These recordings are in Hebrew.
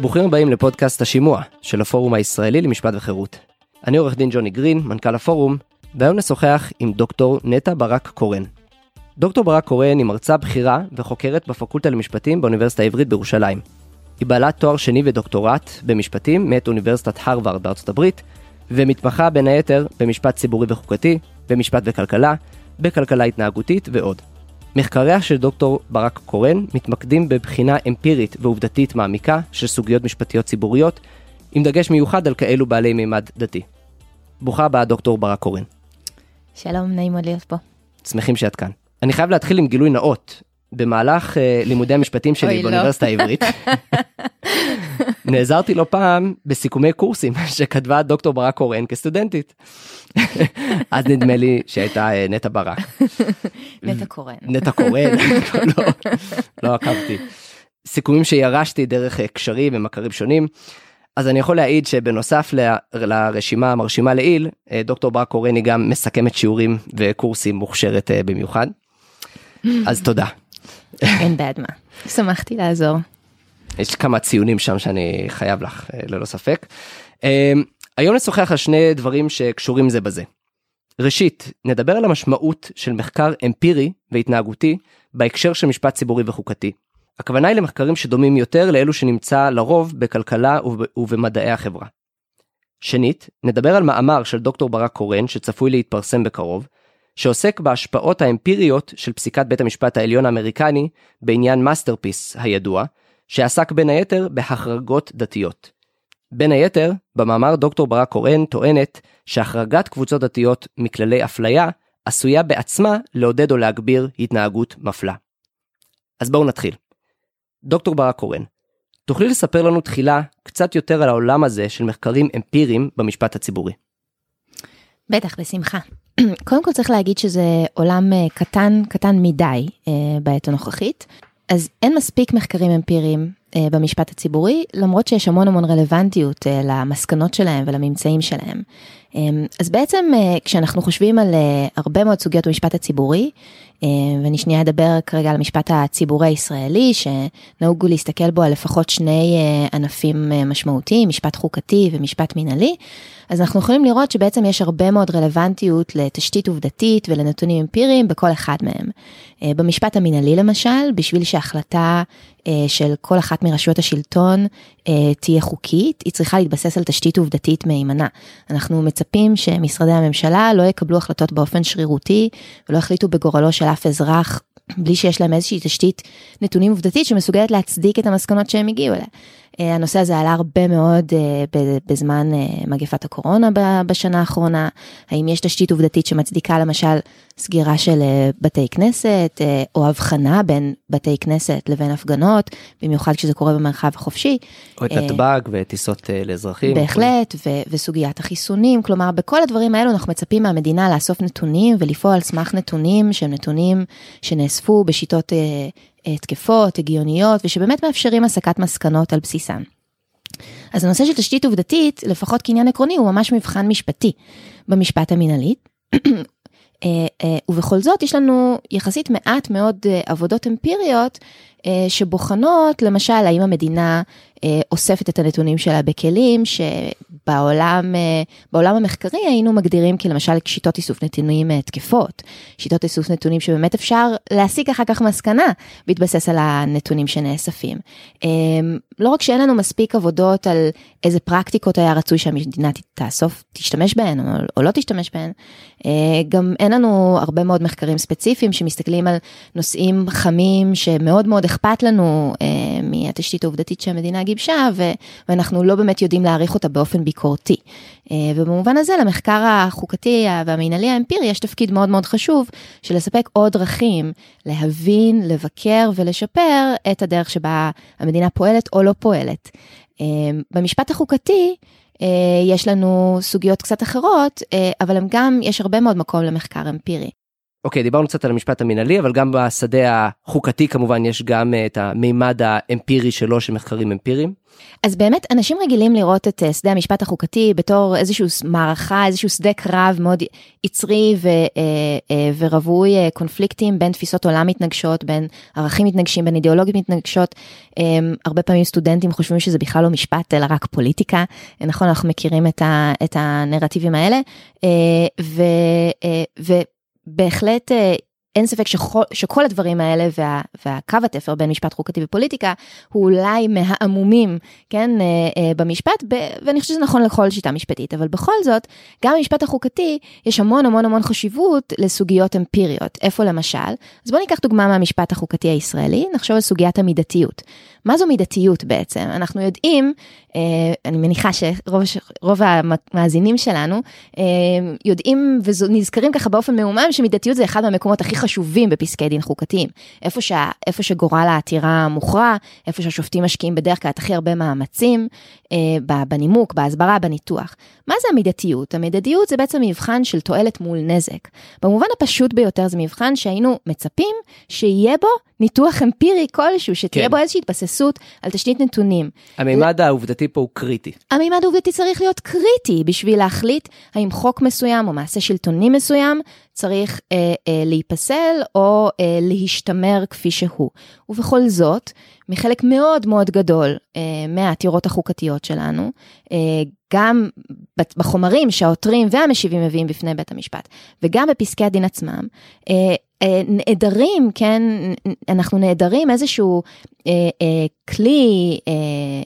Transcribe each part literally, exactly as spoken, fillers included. ברוכים הבאים לפודקאסט השימוע של הפורום הישראלי למשפט וחירות. אני עורך דין ג'וני גרין, מנכ"ל הפורום, והיום נשוחח עם דוקטור נטע ברק קורן. דוקטור ברק קורן היא מרצה בכירה וחוקרת בפקולטה למשפטים באוניברסיטה העברית בירושלים. היא בעלת תואר שני ודוקטורט במשפטים מאת אוניברסיטת הרווארד בארצות הברית, ומתמחה בין היתר במשפט ציבורי וחוקתי, במשפט וכלכלה, בכלכלה התנהגותית ועוד. מחקריה של דוקטור ברק קורן מתמקדים בבחינה אמפירית ועובדתית מעמיקה של סוגיות משפטיות ציבוריות, עם דגש מיוחד על כאלו בעלי מימד דתי. ברוכה הבאה דוקטור ברק קורן. שלום, נעים מאוד להיות פה. שמחים שאת כאן. אני חייב להתחיל עם גילוי נאות. במהלך uh, לימודי המשפטים שלי באוניברסיטה העברית, נעזרתי לא פעם בסיכומי קורסים שכתבה דוקטור ברק קורן כסטודנטית. אז נדמה לי שהייתה uh, נטע ברק. נטע קורן. נטע קורן, לא, לא עקבתי. סיכומים שירשתי דרך קשרים ומכרים שונים, אז אני יכול להעיד שבנוסף ל, לרשימה המרשימה לעיל, דוקטור ברק קורן היא גם מסכמת שיעורים וקורסים מוכשרת uh, במיוחד. אז תודה. אין בעד מה. שמחתי לעזור. יש כמה ציונים שם שאני חייב לך, ללא ספק. היום נשוחח על שני דברים שקשורים זה בזה. ראשית, נדבר על המשמעות של מחקר אמפירי והתנהגותי בהקשר של משפט ציבורי וחוקתי. הכוונה היא למחקרים שדומים יותר לאלו שנמצא לרוב בכלכלה ובמדעי החברה. שנית, נדבר על מאמר של דוקטור ברק קורן שצפוי להתפרסם בקרוב, שעוסק בהשפעות האמפיריות של פסיקת בית המשפט העליון האמריקני בעניין מאסטרפיס הידוע, שעסק בין היתר בהחרגות דתיות. בין היתר, במאמר דוקטור ברק קורן טוענת שהחרגת קבוצות דתיות מכללי אפליה עשויה בעצמה לעודד או להגביר התנהגות מפלה. אז בואו נתחיל. דוקטור ברק קורן, תוכלי לספר לנו תחילה קצת יותר על העולם הזה של מחקרים אמפיריים במשפט הציבורי? בטח, בשמחה. קודם כל צריך להגיד שזה עולם קטן, קטן מדי בעת הנוכחית, אז אין מספיק מחקרים אמפיריים במשפט הציבורי, למרות שיש המון המון רלוונטיות למסקנות שלהם ולממצאים שלהם. אז בעצם כשאנחנו חושבים על הרבה מאוד סוגיות במשפט הציבורי, ואני שנייה אדבר כרגע על המשפט הציבורי הישראלי, שנהוגו להסתכל בו על לפחות שני ענפים משמעותיים, משפט חוקתי ומשפט מנהלי, אז אנחנו יכולים לראות שבעצם יש הרבה מאוד רלוונטיות לתשתית עובדתית ולנתונים אמפיריים בכל אחד מהם. במשפט המנהלי למשל, בשביל שההחלטה של כל אחת מרשויות השלטון תהיה חוקית, היא צריכה להתבסס על תשתית עובדתית מהימנה. אנחנו מצפים שמשרדי הממשלה לא יקבלו החלטות באופן שרירותי, ולא החליטו בגורלו של אף אזרח, בלי שיש להם איזושהי תשתית נתונים עובדתית שמסוגלת להצדיק את המסקנות שהם הגיעו אליה. הנושא הזה עלה הרבה מאוד בזמן מגפת הקורונה בשנה האחרונה. האם יש תשתית עובדתית שמצדיקה למשל סגירה של בתי כנסת, או הבחנה בין בתי כנסת לבין הפגנות, במיוחד כשזה קורה במרחב החופשי. או את נתב"ג וטיסות לאזרחים. בהחלט, ו- וסוגיית החיסונים. כלומר, בכל הדברים האלו אנחנו מצפים מהמדינה לאסוף נתונים ולפעול על סמך נתונים, שהם נתונים שנאספו בשיטות תקפות, הגיוניות, ושבאמת מאפשרים הסקת מסקנות על בסיסן. אז הנושא של תשתית עובדתית, לפחות כעניין עקרוני, הוא ממש מבחן משפטי במשפט המנהלי. ובכל זאת, יש לנו יחסית מעט מאוד עבודות אמפיריות שבוחנות, למשל, האם המדינה אוספת את הנתונים שלה בכלים שבעולם, בעולם המחקרי היינו מגדירים כלמשל שיטות איסוף נתונים תקפות, שיטות איסוף נתונים שבאמת אפשר להסיק אחר כך מסקנה בהתבסס על הנתונים שנאספים. לא רק שאין לנו מספיק עבודות על איזה פרקטיקות היה רצוי שהמדינה תאסוף, תשתמש בהן או לא תשתמש בהן, גם אין לנו הרבה מאוד מחקרים ספציפיים שמסתכלים על נושאים חמים שמאוד מאוד אכפת לנו מהתשתית העובדתית שהמדינה גיבשה, ואנחנו לא באמת יודעים להעריך אותה באופן ביקורתי. ובמובן הזה, למחקר החוקתי והמנהלי האמפירי יש תפקיד מאוד מאוד חשוב, של לספק עוד דרכים להבין, לבקר ולשפר את הדרך שבה המדינה פועלת או לא פועלת. במשפט החוקתי, יש לנו סוגיות קצת אחרות, אבל גם יש הרבה מאוד מקום למחקר אמפירי. אוקיי, דיברנו קצת על המשפט המנהלי, אבל גם בשדה החוקתי כמובן יש גם את המימד האמפירי שלו, שמחקרים אמפיריים. אז באמת אנשים רגילים לראות את שדה המשפט החוקתי בתור איזשהו מערכה, איזשהו שדה קרב מאוד יצרי ו, ורווי קונפליקטים בין תפיסות עולם מתנגשות, בין ערכים מתנגשים, בין אידיאולוגיות מתנגשות. הרבה פעמים סטודנטים חושבים שזה בכלל לא משפט, אלא רק פוליטיקה. נכון, אנחנו מכירים את, ה, את הנרטיבים האלה. ו, ו בהחלט אין ספק שכל, שכל הדברים האלה וה, והקו התפר בין משפט חוקתי ופוליטיקה הוא אולי מהעמומים, כן, במשפט, ואני חושבת שזה נכון לכל שיטה משפטית, אבל בכל זאת, גם במשפט החוקתי יש המון המון המון חשיבות לסוגיות אמפיריות. איפה למשל? אז בואו ניקח דוגמה מהמשפט החוקתי הישראלי, נחשוב על סוגיית המידתיות. מה זו מידתיות בעצם? אנחנו יודעים, אני מניחה שרוב המאזינים שלנו יודעים ונזכרים ככה באופן מאומם שמידתיות זה אחד מהמקומות הכי חשובים בפסקי דין חוקתיים. איפה, ש... איפה שגורל העתירה מוכרע, איפה שהשופטים משקיעים בדרך כלל הכי הרבה מאמצים, בנימוק, בהסברה, בניתוח. מה זה המידתיות? המידתיות זה בעצם מבחן של תועלת מול נזק. במובן הפשוט ביותר זה מבחן שהיינו מצפים שיהיה בו ניתוח אמפירי כלשהו, שתהיה כן. בו איזושהי התבססות על תשתית נתונים. המימד ל... העובדתי פה הוא קריטי. המימד העובדתי צריך להיות קריטי, בשביל להחליט האם חוק מסוים או מעשה שלטוני מסוים צריך אה, אה, להיפסל או אה, להשתמר כפי שהוא. ובכל זאת, מחלק מאוד מאוד גדול אה, מהעתירות החוקתיות שלנו, אה, גם בחומרים שהעותרים והמשיבים מביאים בפני בית המשפט, וגם בפסקי הדין עצמם, אה, נעדרים, כן, אנחנו נעדרים איזשהו אה, אה, כלי אה,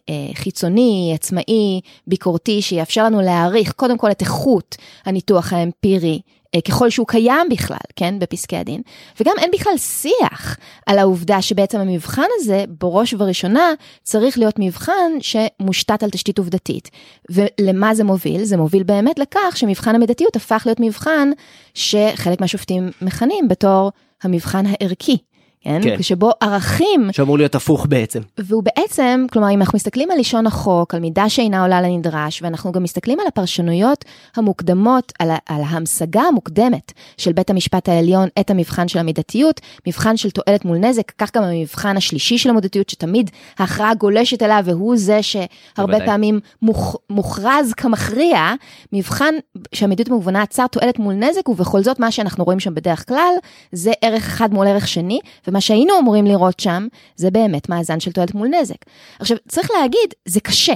אה, חיצוני, עצמאי, ביקורתי, שיאפשר לנו להעריך קודם כל את איכות הניתוח האמפירי, ככל שהוא קיים בכלל, כן, בפסקי הדין, וגם אין בכלל שיח על העובדה שבעצם המבחן הזה, בראש ובראשונה, צריך להיות מבחן שמושתת על תשתית עובדתית. ולמה זה מוביל? זה מוביל באמת לכך שמבחן המידתיות הפך להיות מבחן שחלק מהשופטים מכנים בתור המבחן הערכי. כן, כשבו ערכים... שאמור להיות הפוך בעצם. והוא בעצם, כלומר, אם אנחנו מסתכלים על לישון החוק, על מידה שאינה עולה לנדרש, ואנחנו גם מסתכלים על הפרשנויות המוקדמות, על, על ההמשגה המוקדמת של בית המשפט העליון, את המבחן של המידתיות, מבחן של תועלת מול נזק, כך גם המבחן השלישי של המידתיות, שתמיד ההכרעה גולשת אליו, והוא זה שהרבה פעמים מוכ, מוכרז כמכריע, מבחן שהמידתיות מובנה עצר תועלת מול נזק, ובכל זאת מה שאנחנו רואים שם בדרך כלל, זה ערך אחד מול ערך שני, מה שהיינו אמורים לראות שם, זה באמת מאזן של תועלת מול נזק. עכשיו, צריך להגיד, זה קשה.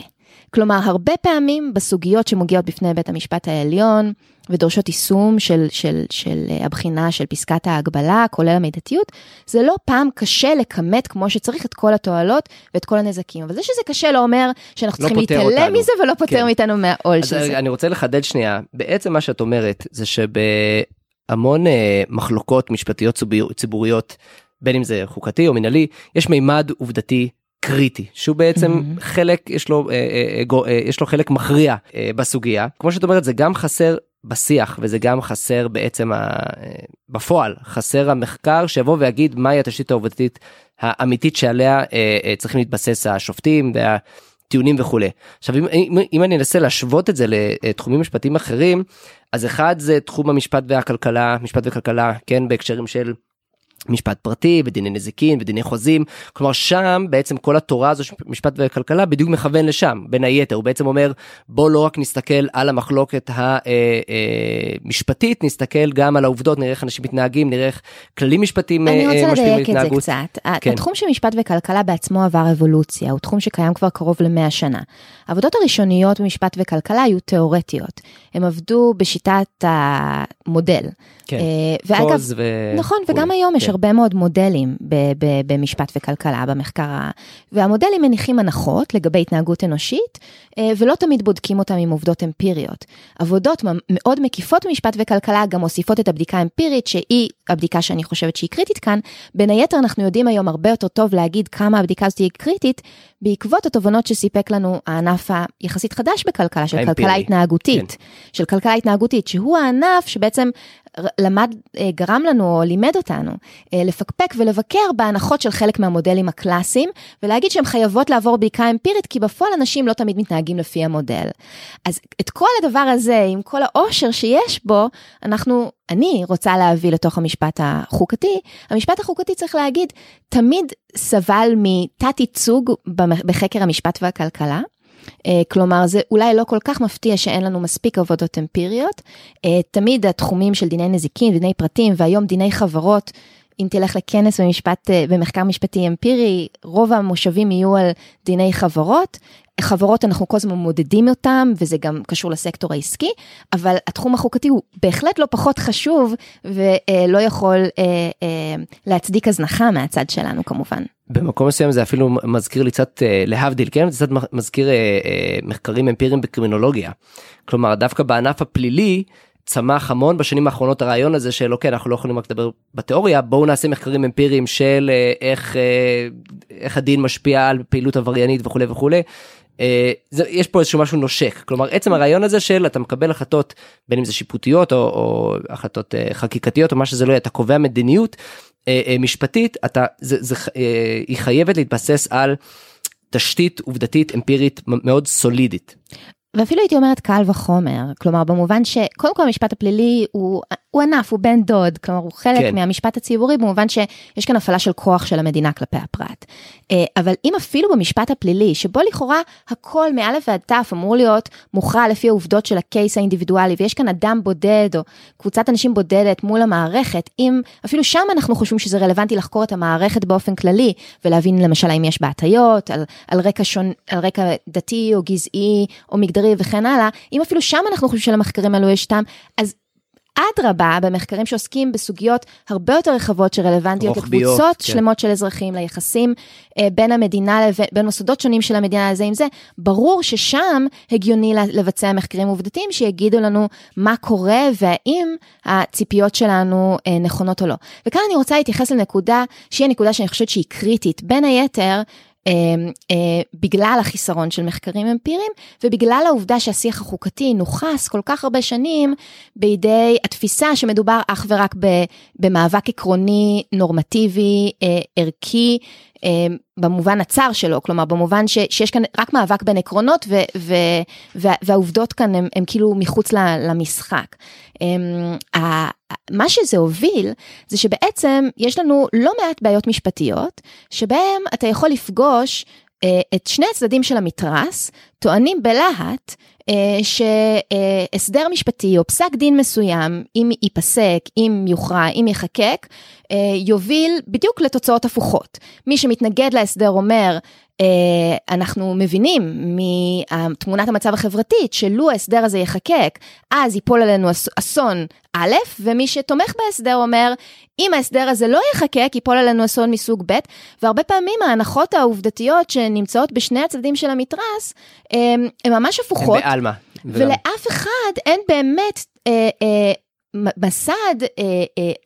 כלומר, הרבה פעמים בסוגיות שמגיעות בפני בית המשפט העליון, ודורשות יישום של, של, של, של הבחינה של פסקת ההגבלה, כולל המידתיות, זה לא פעם קשה לכמת כמו שצריך את כל התועלות ואת כל הנזקים. אבל זה שזה קשה לא אומר שאנחנו לא צריכים להתעלם מזה ולא פותר כן. מאיתנו מהעול של זה. אני רוצה לחדד שנייה. בעצם מה שאת אומרת זה שבהמון מחלוקות משפטיות ציבוריות, בין אם זה חוקתי או מנהלי, יש מימד עובדתי קריטי, שהוא בעצם mm-hmm. חלק, יש לו, אה, אה, אה, אה, יש לו חלק מכריע אה, בסוגיה. כמו שאת אומרת, זה גם חסר בשיח, וזה גם חסר בעצם, ה, אה, בפועל, חסר המחקר שיבוא ויגיד מהי התשתית העובדתית האמיתית שעליה אה, אה, צריכים להתבסס השופטים והטיעונים וכו'. עכשיו, אם, אם, אם אני אנסה להשוות את זה לתחומים משפטיים אחרים, אז אחד זה תחום המשפט והכלכלה, משפט וכלכלה, כן, בהקשרים של משפט פרטי, בדיני נזיקין, בדיני חוזים, כלומר שם בעצם כל התורה הזו, משפט וכלכלה, בדיוק מכוון לשם, בין היתר, הוא בעצם אומר, בוא לא רק נסתכל על המחלוקת המשפטית, נסתכל גם על העובדות, נראה איך אנשים מתנהגים, נראה איך כללים משפטיים משפיעים להתנהגות. אני רוצה לדייק את זה קצת, כן. התחום של משפט וכלכלה בעצמו עבר אבולוציה, הוא תחום שקיים כבר קרוב למאה שנה. העבודות הראשוניות במשפט וכלכלה היו תיאורטיות, הם עבדו בשיטת המודל. כן, פוז ו... נכון, וגם היום יש הרבה מאוד מודלים במשפט וכלכלה, במחקר, והמודלים מניחים הנחות לגבי התנהגות אנושית, ולא תמיד בודקים אותם עם עובדות אמפיריות. עבודות מאוד מקיפות במשפט וכלכלה, גם מוסיפות את הבדיקה האמפירית, שהיא הבדיקה שאני חושבת שהיא קריטית כאן, בין היתר אנחנו יודעים היום הרבה יותר טוב להגיד כמה הבדיקה הזאת היא קריטית, בעקבות התובנות שסיפק לנו הענף היחסית חדש בכלכלה, של כלכלה התנהגותית, של כלכלה התנהגותית, שהוא הענף שבעצם למד, גרם לנו או לימד אותנו לפקפק ולבקר בהנחות של חלק מהמודלים הקלאסיים, ולהגיד שהם חייבות לעבור בדיקה אמפירית, כי בפועל אנשים לא תמיד מתנהגים לפי המודל. אז את כל הדבר הזה, עם כל העושר שיש בו, אנחנו, אני רוצה להביא לתוך המשפט החוקתי. המשפט החוקתי צריך להגיד, תמיד סבל מתת ייצוג בחקר המשפט והכלכלה, כלומר, זה אולי לא כל כך מפתיע שאין לנו מספיק עבודות אמפיריות. תמיד התחומים של דיני נזיקין, דיני פרטים, והיום דיני חברות, אם תלך לכנס במשפט, במחקר משפטי אמפירי, רוב המושבים יהיו על דיני חברות. חברות אנחנו כל הזמן מודדים אותם, וזה גם קשור לסקטור העסקי, אבל התחום החוקתי הוא בהחלט לא פחות חשוב, ולא יכול להצדיק הזנחה מהצד שלנו כמובן. במקום מסוים זה אפילו מזכיר לי קצת להבדיל, כן? זה קצת מזכיר מחקרים אמפיריים בקרימינולוגיה. כלומר, דווקא בענף הפלילי, צמח המון בשנים האחרונות הרעיון הזה של, אוקיי, אנחנו לא יכולים רק לדבר בתיאוריה, בואו נעשה מחקרים אמפיריים של איך, איך הדין משפיע על פעילות עבריינית וכו' וכו'. יש פה איזשהו משהו נושק, כלומר עצם הרעיון הזה של אתה מקבל החלטות, בין אם זה שיפוטיות או, או החלטות חקיקתיות או מה שזה לא יהיה, אתה קובע מדיניות משפטית, אתה, זה, זה, היא חייבת להתבסס על תשתית עובדתית אמפירית מאוד סולידית. ואפילו הייתי אומרת קל וחומר, כלומר במובן שקודם כל המשפט הפלילי הוא, הוא ענף, הוא בן דוד, כלומר הוא חלק כן. מהמשפט הציבורי, במובן שיש כאן הפעלה של כוח של המדינה כלפי הפרט. אבל אם אפילו במשפט הפלילי, שבו לכאורה הכל מאלף ועד תף אמור להיות מוכרע לפי העובדות של הקייס האינדיבידואלי, ויש כאן אדם בודד או קבוצת אנשים בודדת מול המערכת, אם אפילו שם אנחנו חושבים שזה רלוונטי לחקור את המערכת באופן כללי, ולהבין למשל אם יש בהטיות, על, על רקע שון, על רקע דתי או גזעי או מגדרי וכן הלאה, אם אפילו שם אנחנו חושבים שלמחקרים האלו יש טעם, אז אדרבה, במחקרים שעוסקים בסוגיות הרבה יותר רחבות שרלוונטיות לקבוצות כן. שלמות של אזרחים, ליחסים בין המדינה, בין מוסדות שונים של המדינה לזה עם זה, ברור ששם הגיוני לבצע מחקרים עובדתיים שיגידו לנו מה קורה והאם הציפיות שלנו נכונות או לא. וכאן אני רוצה להתייחס לנקודה שהיא הנקודה שאני חושבת שהיא קריטית, בין היתר, בגלל החיסרון של מחקרים אמפיריים, ובגלל העובדה שהשיח החוקתי נוחס כל כך הרבה שנים, בידי התפיסה שמדובר אך ורק במאבק עקרוני, נורמטיבי, ערכי, במובן הצר שלו, כלומר, במובן שיש כאן רק מאבק בין עקרונות, והעובדות כאן הן כאילו מחוץ למשחק. מה שזה הוביל, זה שבעצם יש לנו לא מעט בעיות משפטיות, שבהם אתה יכול לפגוש את שני הצדדים של המתרס, טוענים בלהט, שהסדר משפטי או פסק דין מסוים, אם ייפסק, אם יוכרע, אם יחקק, יוביל בדיוק לתוצאות הפוכות. מי שמתנגד להסדר אומר, אנחנו מבינים מתמונת המצב החברתית, שלו ההסדר הזה יחקק, אז ייפול עלינו אסון א', ומי שתומך בהסדר אומר, אם ההסדר הזה לא יחקק, ייפול עלינו אסון מסוג ב', והרבה פעמים ההנחות העובדתיות שנמצאות בשני הצדדים של המתרס, הן ממש הפוכות, ולאף אחד אין באמת מסד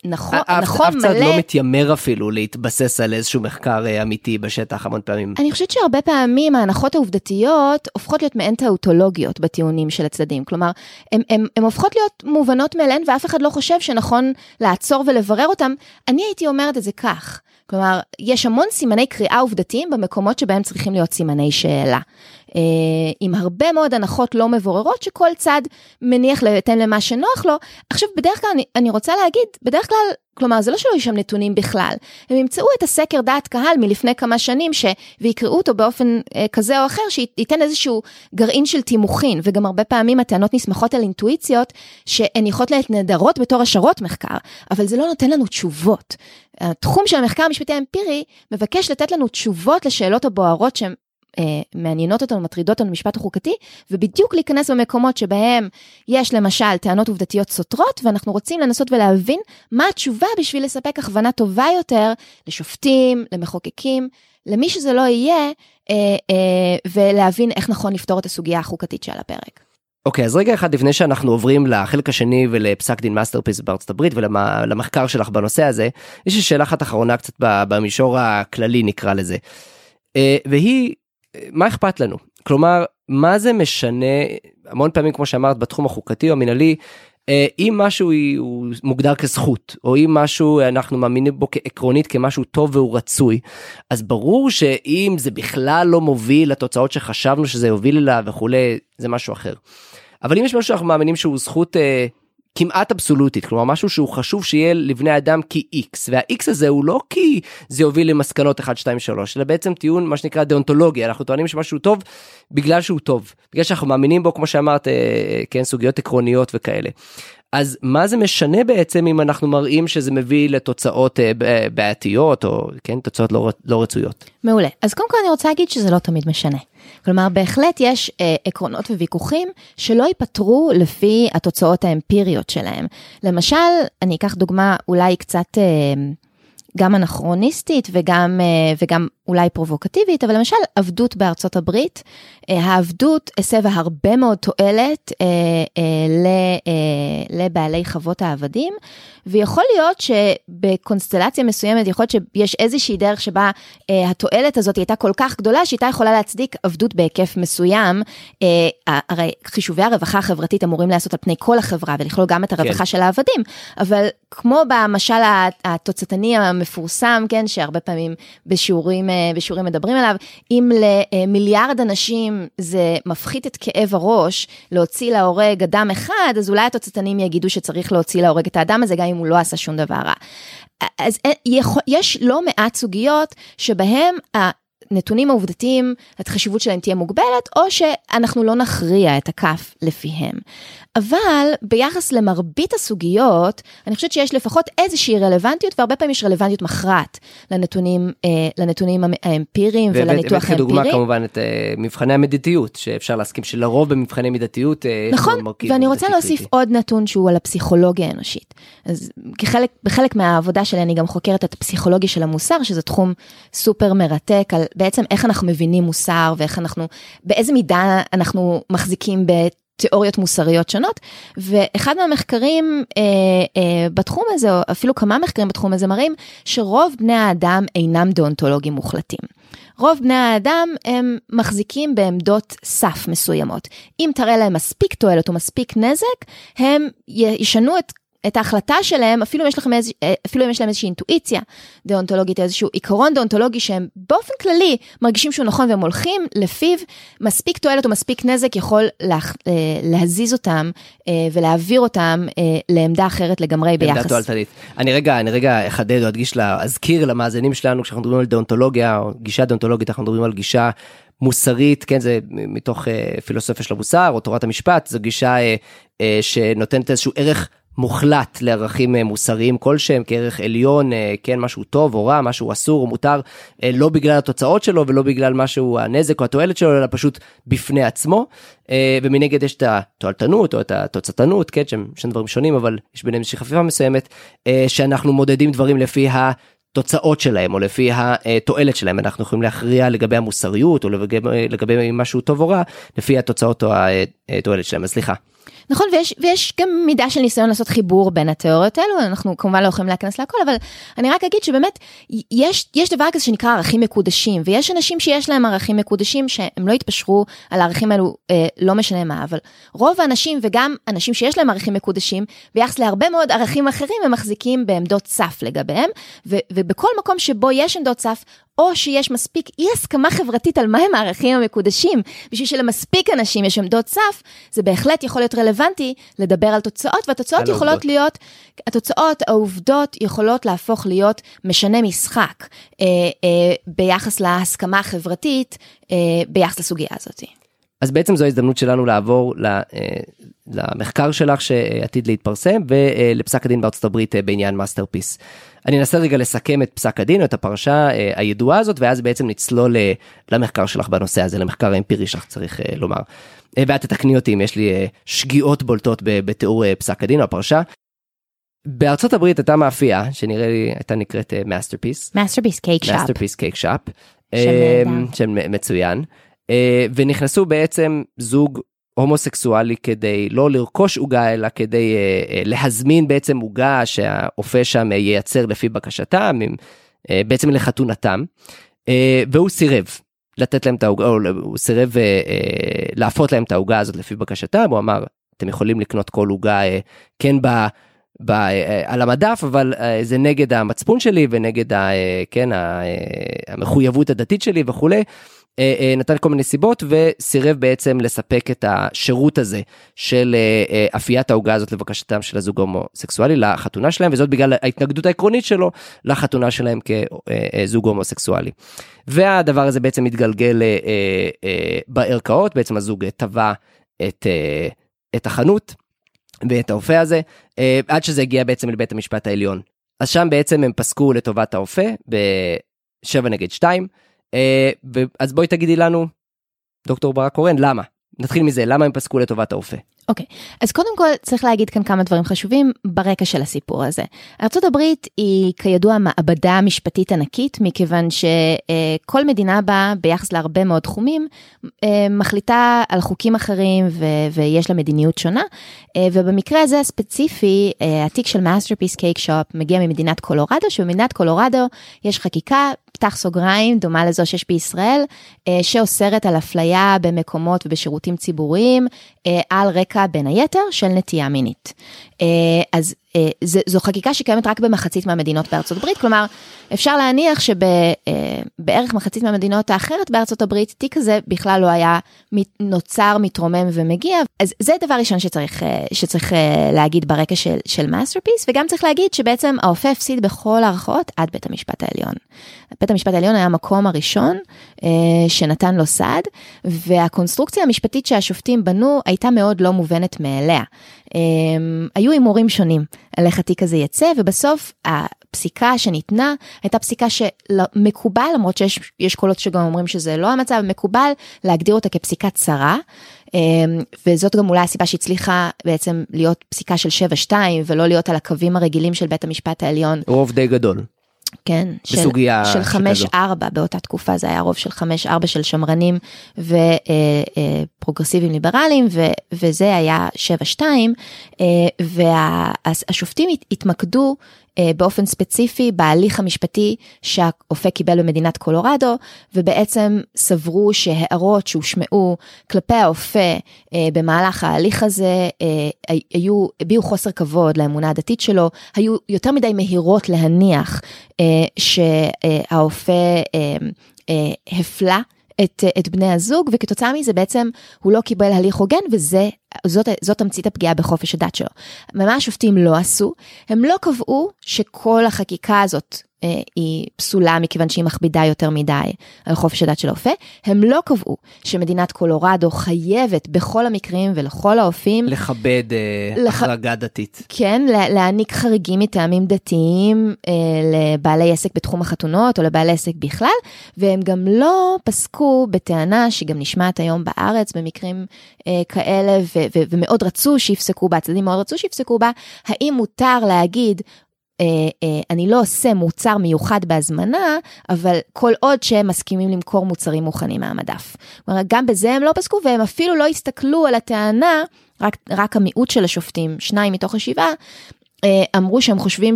נכון מלא. אף צד לא מתיימר אפילו להתבסס על איזשהו מחקר אמיתי בשטח המון פעמים. אני חושבת שהרבה פעמים ההנחות העובדתיות הופכות להיות מעין טאוטולוגיות בטיעונים של הצדדים, כלומר, הן הופכות להיות מובנות מאליהן, ואף אחד לא חושב שנכון לעצור ולברר אותם. אני הייתי אומרת את זה כך, כלומר, יש המון סימני קריאה עובדתיים במקומות שבהם צריכים להיות סימני שאלה. עם הרבה מאוד הנחות לא מבוררות שכל צד מניח לתן למה שנוח לו. עכשיו, בדרך כלל, אני, אני רוצה להגיד, בדרך כלל, כלומר, זה לא שלא יש שם נתונים בכלל. הם ימצאו את הסקר דעת קהל מלפני כמה שנים ש... ויקראו אותו באופן כזה או אחר, שייתן איזשהו גרעין של תימוכין, וגם הרבה פעמים הטענות נסמכות על אינטואיציות שהן יכולות להיות נדרות בתור השערות מחקר, אבל זה לא נותן לנו תשובות. התחום של המחקר המשפטי האמפירי מבקש לתת לנו תשובות לשאלות הבוערות שהן מעניינות אותנו, מטרידות אותנו משפט החוקתי, ובדיוק להיכנס במקומות שבהם יש למשל טענות עובדתיות סותרות, ואנחנו רוצים לנסות ולהבין מה התשובה בשביל לספק הכוונה טובה יותר לשופטים, למחוקקים, למי שזה לא יהיה, ולהבין איך נכון לפתור את הסוגיה החוקתית שעל הפרק. אוקיי, אז רגע אחד לפני שאנחנו עוברים לחלק השני ולפסק דין מאסטרפיס בארצות הברית ולמחקר שלך בנושא הזה, יש לי שאלה אחת אחרונה קצת במישור הכללי נקרא לזה, והיא מה אכפת לנו? כלומר, מה זה משנה, המון פעמים כמו שאמרת בתחום החוקתי או המנהלי, אם משהו הוא מוגדר כזכות, או אם משהו אנחנו מאמינים בו כעקרונית כמשהו טוב והוא רצוי, אז ברור שאם זה בכלל לא מוביל לתוצאות שחשבנו שזה יוביל אליו וכולי, זה משהו אחר. אבל אם יש משהו שאנחנו מאמינים שהוא זכות כמעט אבסולוטית, כלומר משהו שהוא חשוב שיהיה לבני האדם כ-X, וה-X הזה הוא לא כי זה יוביל למסקנות אחת, שתיים, שלוש, אלא בעצם טיעון מה שנקרא דאונטולוגיה, אנחנו טוענים שמשהו טוב בגלל שהוא טוב, בגלל שאנחנו מאמינים בו, כמו שאמרת, כן, סוגיות עקרוניות וכאלה. אז מה זה משנה בעצם אם אנחנו מראים שזה מביא לתוצאות בעייתיות, או כן, תוצאות לא, לא רצויות? מעולה. אז קודם כל אני רוצה להגיד שזה לא תמיד משנה. כלומר, בהחלט יש אה, עקרונות וויכוחים שלא ייפטרו לפי התוצאות האמפיריות שלהם. למשל, אני אקח דוגמה אולי קצת אה, גם אנכרוניסטית וגם, אה, וגם אולי פרובוקטיבית, אבל למשל, עבדות בארצות הברית, אה, העבדות הסבה הרבה מאוד תועלת אה, אה, ל, אה, לבעלי חוות העבדים, ויכול להיות שבקונסטלציה מסוימת, יכול להיות שיש איזושהי דרך שבה אה, התועלת הזאת הייתה כל כך גדולה, שהייתה יכולה להצדיק עבדות בהיקף מסוים, אה, הרי חישובי הרווחה החברתית אמורים לעשות על פני כל החברה, ולכלול גם את הרווחה כן. של העבדים, אבל כמו במשל התוצאתני המפורסם, כן, שהרבה פעמים בשיעורים, בשיעורים מדברים עליו, אם למיליארד אנשים זה מפחית את כאב הראש, להוציא להורג אדם אחד, אז אולי התוצאתנים יגידו שצריך להוציא להורג את האדם הזה, גם אם הוא לא עשה שום דבר רע. אז יש לא מעט סוגיות שבהם הנתונים העובדתיים, החשיבות שלהם תהיה מוגבלת, או שאנחנו לא נכריע את הכף לפיהם. אבל ביחס למרבית הסוגיות, אני חושבת שיש לפחות איזושהי רלוונטיות, והרבה פעמים יש רלוונטיות מכרעת לנתונים, אה, לנתונים האמפיריים ולניתוח האמפירי. ובאמת כדוגמה כמובן את אה, מבחני המדידיות, שאפשר להסכים שלרוב במבחני מדידיות. אה, נכון, ואני רוצה להוסיף קריטי. עוד נתון שהוא על הפסיכולוגיה האנושית. אז כחלק, בחלק מהעבודה שלי אני גם חוקרת את הפסיכולוגיה של המוסר, שזה תחום סופר מרתק, על בעצם איך אנחנו מבינים מוסר, ואיך אנחנו, באיזה מידה אנחנו מחזיקים בת, תיאוריות מוסריות שונות, ואחד מהמחקרים אה, אה, בתחום הזה, או אפילו כמה מחקרים בתחום הזה מראים, שרוב בני האדם אינם דאונטולוגים מוחלטים. רוב בני האדם הם מחזיקים בעמדות סף מסוימות. אם תראה להם מספיק תועלת או מספיק נזק, הם ישנו את את ההחלטה שלהם, אפילו יש לכם איזוש, אפילו אם יש להם איזושהי אינטואיציה דאונטולוגית, איזשהו עיקרון דאונטולוגי שהם באופן כללי מרגישים שהוא נכון והם הולכים לפיו, מספיק תועלת או מספיק נזק יכול לה, להזיז אותם ולהעביר אותם לעמדה אחרת לגמרי ביחס. עמדה תועלתנית. אני רגע, אני רגע אחדד או אדגיש להזכיר למאזינים שלנו, כשאנחנו מדברים על דאונטולוגיה או גישה דאונטולוגית, אנחנו מדברים על גישה מוסרית, כן, זה מתוך אה, פילוסופיה של המוסר או תורת המשפט, זו גישה אה, אה, שנותנת איזשהו ערך מוחלט לערכים מוסריים כלשהם, כערך עליון, כן, משהו טוב או רע, משהו אסור או מותר, לא בגלל התוצאות שלו ולא בגלל משהו הנזק או התועלת שלו, אלא פשוט בפני עצמו, ומנגד יש את התועלתנות או את התוצאתנות, כן, שהם דברים שונים, אבל יש ביניהם איזושהי חפיפה מסוימת, שאנחנו מודדים דברים לפי ה... תוצאות שלהם, או לפי התועלת שלהם, אנחנו יכולים להכריע לגבי המוסריות, או לגבי, לגבי משהו טוב או רע, לפי התוצאות או התועלת שלהם, אז סליחה. נכון, ויש, ויש גם מידה של ניסיון לעשות חיבור בין התיאוריות האלו, אנחנו כמובן לא יכולים להכנס להכל, אבל אני רק אגיד שבאמת, יש, יש דבר כזה שנקרא ערכים מקודשים, ויש אנשים שיש להם ערכים מקודשים, שהם לא התפשרו על הערכים האלו, אה, לא משנה מה, אבל רוב האנשים, וגם אנשים שיש להם ערכים מקודשים, ביחס להרבה מאוד ערכים אחרים, הם מחזיקים בעמדות סף לגביהם, ו, ובכל מקום שבו יש עמדות סף, או שיש מספיק אי הסכמה חברתית על מהם הערכים המקודשים, בשביל שלמספיק אנשים יש עמדות סף, זה בהחלט יכול להיות רלוונטי לדבר על תוצאות, והתוצאות יכולות להיות, התוצאות, העובדות יכולות להפוך להיות משנה משחק, אה, אה, ביחס להסכמה החברתית, אה, ביחס לסוגיה הזאת. אז בעצם זו ההזדמנות שלנו לעבור למחקר שלך שעתיד להתפרסם, ולפסק הדין בארצות הברית בעניין מאסטרפיס. אני אנסה רגע לסכם את פסק הדין, או את הפרשה הידועה הזאת, ואז בעצם נצלול למחקר שלך בנושא הזה, למחקר האמפירי שלך צריך לומר. ואת תתקני אותי אם יש לי שגיאות בולטות בתיאור פסק הדין או הפרשה. בארצות הברית הייתה מאפייה, שנראה לי הייתה נקראת מאסטרפיס. מאסטרפיס קייק שופ. מאסטרפיס קייק שופ. שם מצוין. ונכנסו בעצם זוג הומוסקסואלי כדי לא לרכוש עוגה, אלא כדי להזמין בעצם עוגה שהאופה שם ייצר לפי בקשתם, בעצם לחתונתם, והוא סירב לתת להם את העוגה, או הוא סירב להפות להם את העוגה הזאת לפי בקשתם, הוא אמר, אתם יכולים לקנות כל עוגה, כן ב, ב, על המדף, אבל זה נגד המצפון שלי, ונגד ה, כן, המחויבות הדתית שלי וכו'. נתן כל מיני סיבות, וסירב בעצם לספק את השירות הזה, של אפיית ההוגה הזאת, לבקשתם של הזוג הומוסקסואלי, לחתונה שלהם, וזאת בגלל ההתנגדות העקרונית שלו, לחתונה שלהם כזוג הומוסקסואלי. והדבר הזה בעצם מתגלגל בערכאות, בעצם הזוג טבע את, את החנות, ואת האופה הזה, עד שזה הגיע בעצם לבית המשפט העליון. אז שם בעצם הם פסקו לטובת האופה, בשבע נגד שתיים, אז בואי תגידי לנו, דוקטור ברק קורן, למה? נתחיל מזה, למה הם פסקו לטובת האופה? אוקיי, אז קודם כל צריך להגיד כאן כמה דברים חשובים ברקע של הסיפור הזה. ארצות הברית היא כידוע מעבדה משפטית ענקית, מכיוון שכל מדינה בה ביחס להרבה מאוד תחומים, מחליטה על חוקים אחרים ויש לה מדיניות שונה, ובמקרה הזה ספציפי, התיק של מאסטרפיס קייק שופ מגיע ממדינת קולורדו, שבמדינת קולורדו יש חקיקה, פתח סוגריים, דומה לזו שיש בישראל, שאוסרת על אפליה במקומות ובשירותים ציבוריים, על רקע בין היתר של נטייה מינית. אז זו חקיקה שקיימת רק במחצית מהמדינות בארצות הברית, כלומר, אפשר להניח שבערך מחצית מהמדינות האחרת בארצות הברית, תיק הזה בכלל לא היה נוצר, מתרומם ומגיע. אז זה דבר ראשון שצריך, שצריך להגיד ברקע של, של מאסטרפיס, וגם צריך להגיד שבעצם האופה הפסיד בכל הערכאות עד בית המשפט העליון. בית המשפט העליון היה המקום הראשון שנתן לו סעד, והקונסטרוקציה המשפטית שהשופטים בנו הייתה מאוד לא מובנת מאליה. היו אימורים שונים על איך התיק הזה יצא, ובסוף הפסיקה שניתנה הייתה פסיקה שמקובל, למרות שיש יש קולות שגם אומרים שזה לא המצב, מקובל להגדיר אותה כפסיקה צרה, וזאת גם אולי הסיבה שהצליחה בעצם להיות פסיקה של שבע שתיים, ולא להיות על הקווים הרגילים של בית המשפט העליון. רוב די גדול. כן, בסוגיה של חמש ארבע, באותה תקופה זה היה רוב של חמש ארבע של שמרנים ופרוגרסיבים ליברליים, וזה היה שבע שתיים, והשופטים התמקדו באופן ספציפי בהליך המשפטי שהאופה קיבל במדינת קולורדו, ובעצם סברו שהערות שהושמעו כלפי האופה במהלך ההליך הזה, היו, הביאו חוסר כבוד לאמונה הדתית שלו, היו יותר מדי מהירות להניח שהאופה הפלה את, את בני הזוג, וכתוצאה מזה בעצם הוא לא קיבל הליך הוגן, וזה זאת, זאת המצית הפגיעה בחופש הדת שלו. מה השופטים לא עשו? הם לא קבעו שכל החקיקה הזאת אה, היא פסולה, מכיוון שהיא מכבידה יותר מדי על חופש הדת של האופה. הם לא קבעו שמדינת קולורדו חייבת בכל המקרים ולכל האופים לכבד אה, לח... החרגה דתית. כן, לה, להעניק חריגים מטעמים דתיים אה, לבעלי עסק בתחום החתונות או לבעלי עסק בכלל, והם גם לא פסקו בטענה שגם נשמעת היום בארץ במקרים אה, כאלה ו... ומאוד רצו שיפסקו בה, הצדדים מאוד רצו שיפסקו בה, האם מותר להגיד, אני לא עושה מוצר מיוחד בהזמנה, אבל כל עוד שהם מסכימים למכור מוצרים מוכנים מהמדף. גם בזה הם לא פסקו, והם אפילו לא הסתכלו על הטענה, רק, רק המיעוט של השופטים, שניים מתוך השבעה, אמרו שהם חושבים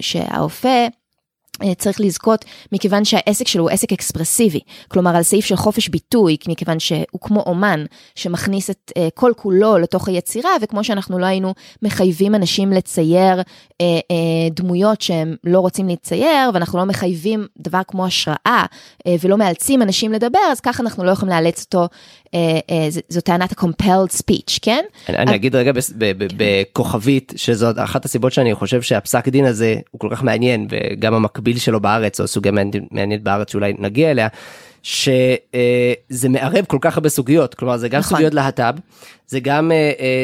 שהאופה צריך לזכות, מכיוון שהעסק שלו הוא עסק אקספרסיבי, כלומר על סעיף של חופש ביטוי, מכיוון שהוא כמו אומן, שמכניס את כל כולו לתוך היצירה, וכמו שאנחנו לא היינו מחייבים אנשים לצייר דמויות שהם לא רוצים לצייר, ואנחנו לא מחייבים דבר כמו השראה, ולא מאלצים אנשים לדבר, אז ככה אנחנו לא יכולים לאלץ אותו, זו טענת ה-compelled speech, כן? אני אגיד רגע בכוכבית, שזאת אחת הסיבות שאני חושב שהפסק דין הזה הוא כל כך מעניין, וגם המקביל שלו בארץ, או סוגיה מעניינת בארץ שאולי נגיע אליה, שזה מערב כל כך הרבה סוגיות, כלומר זה גם סוגיות להט"ב, זה גם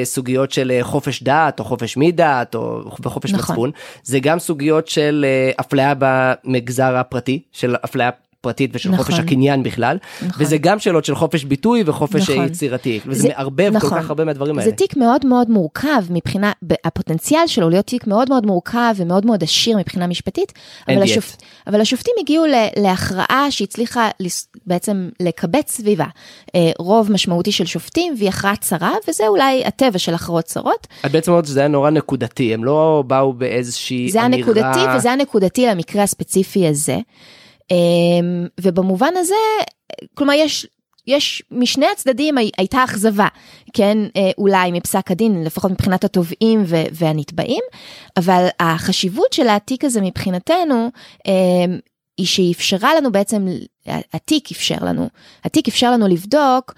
סוגיות של חופש דת, או חופש מידת, או חופש מצפון, זה גם סוגיות של אפליה במגזר הפרטי, של אפליה פרטית ושל נכון. חופש הקניין בכלל, נכון. וזה גם שאלות של חופש ביטוי וחופש נכון. יצירתי, וזה זה, מערבב נכון. כל כך הרבה מהדברים האלה. זה תיק מאוד מאוד מורכב מבחינה, הפוטנציאל שלו להיות תיק מאוד מאוד מורכב ומאוד מאוד עשיר מבחינה משפטית, אבל, השופט, אבל השופטים הגיעו ל, להכרעה שהצליחה בעצם לקבץ סביבה רוב משמעותי של שופטים, והיא הכרעה צרה, וזה אולי הטבע של הכרעות צרות. את בעצם אומרת שזה היה נורא נקודתי, הם לא באו באיזושהי זה אמירה... זה הנקודתי, וזה הנקודתי למקרה הספציפי הזה. ובמובן הזה, כלומר יש יש משני הצדדים הייתה אכזבה, כן, אולי מפסק הדין, לפחות מבחינת התובעים והנתבעים, אבל החשיבות של העתיק הזה מבחינתנו, היא שאפשרה לנו בעצם, התיק אפשר לנו, התיק אפשר לנו לבדוק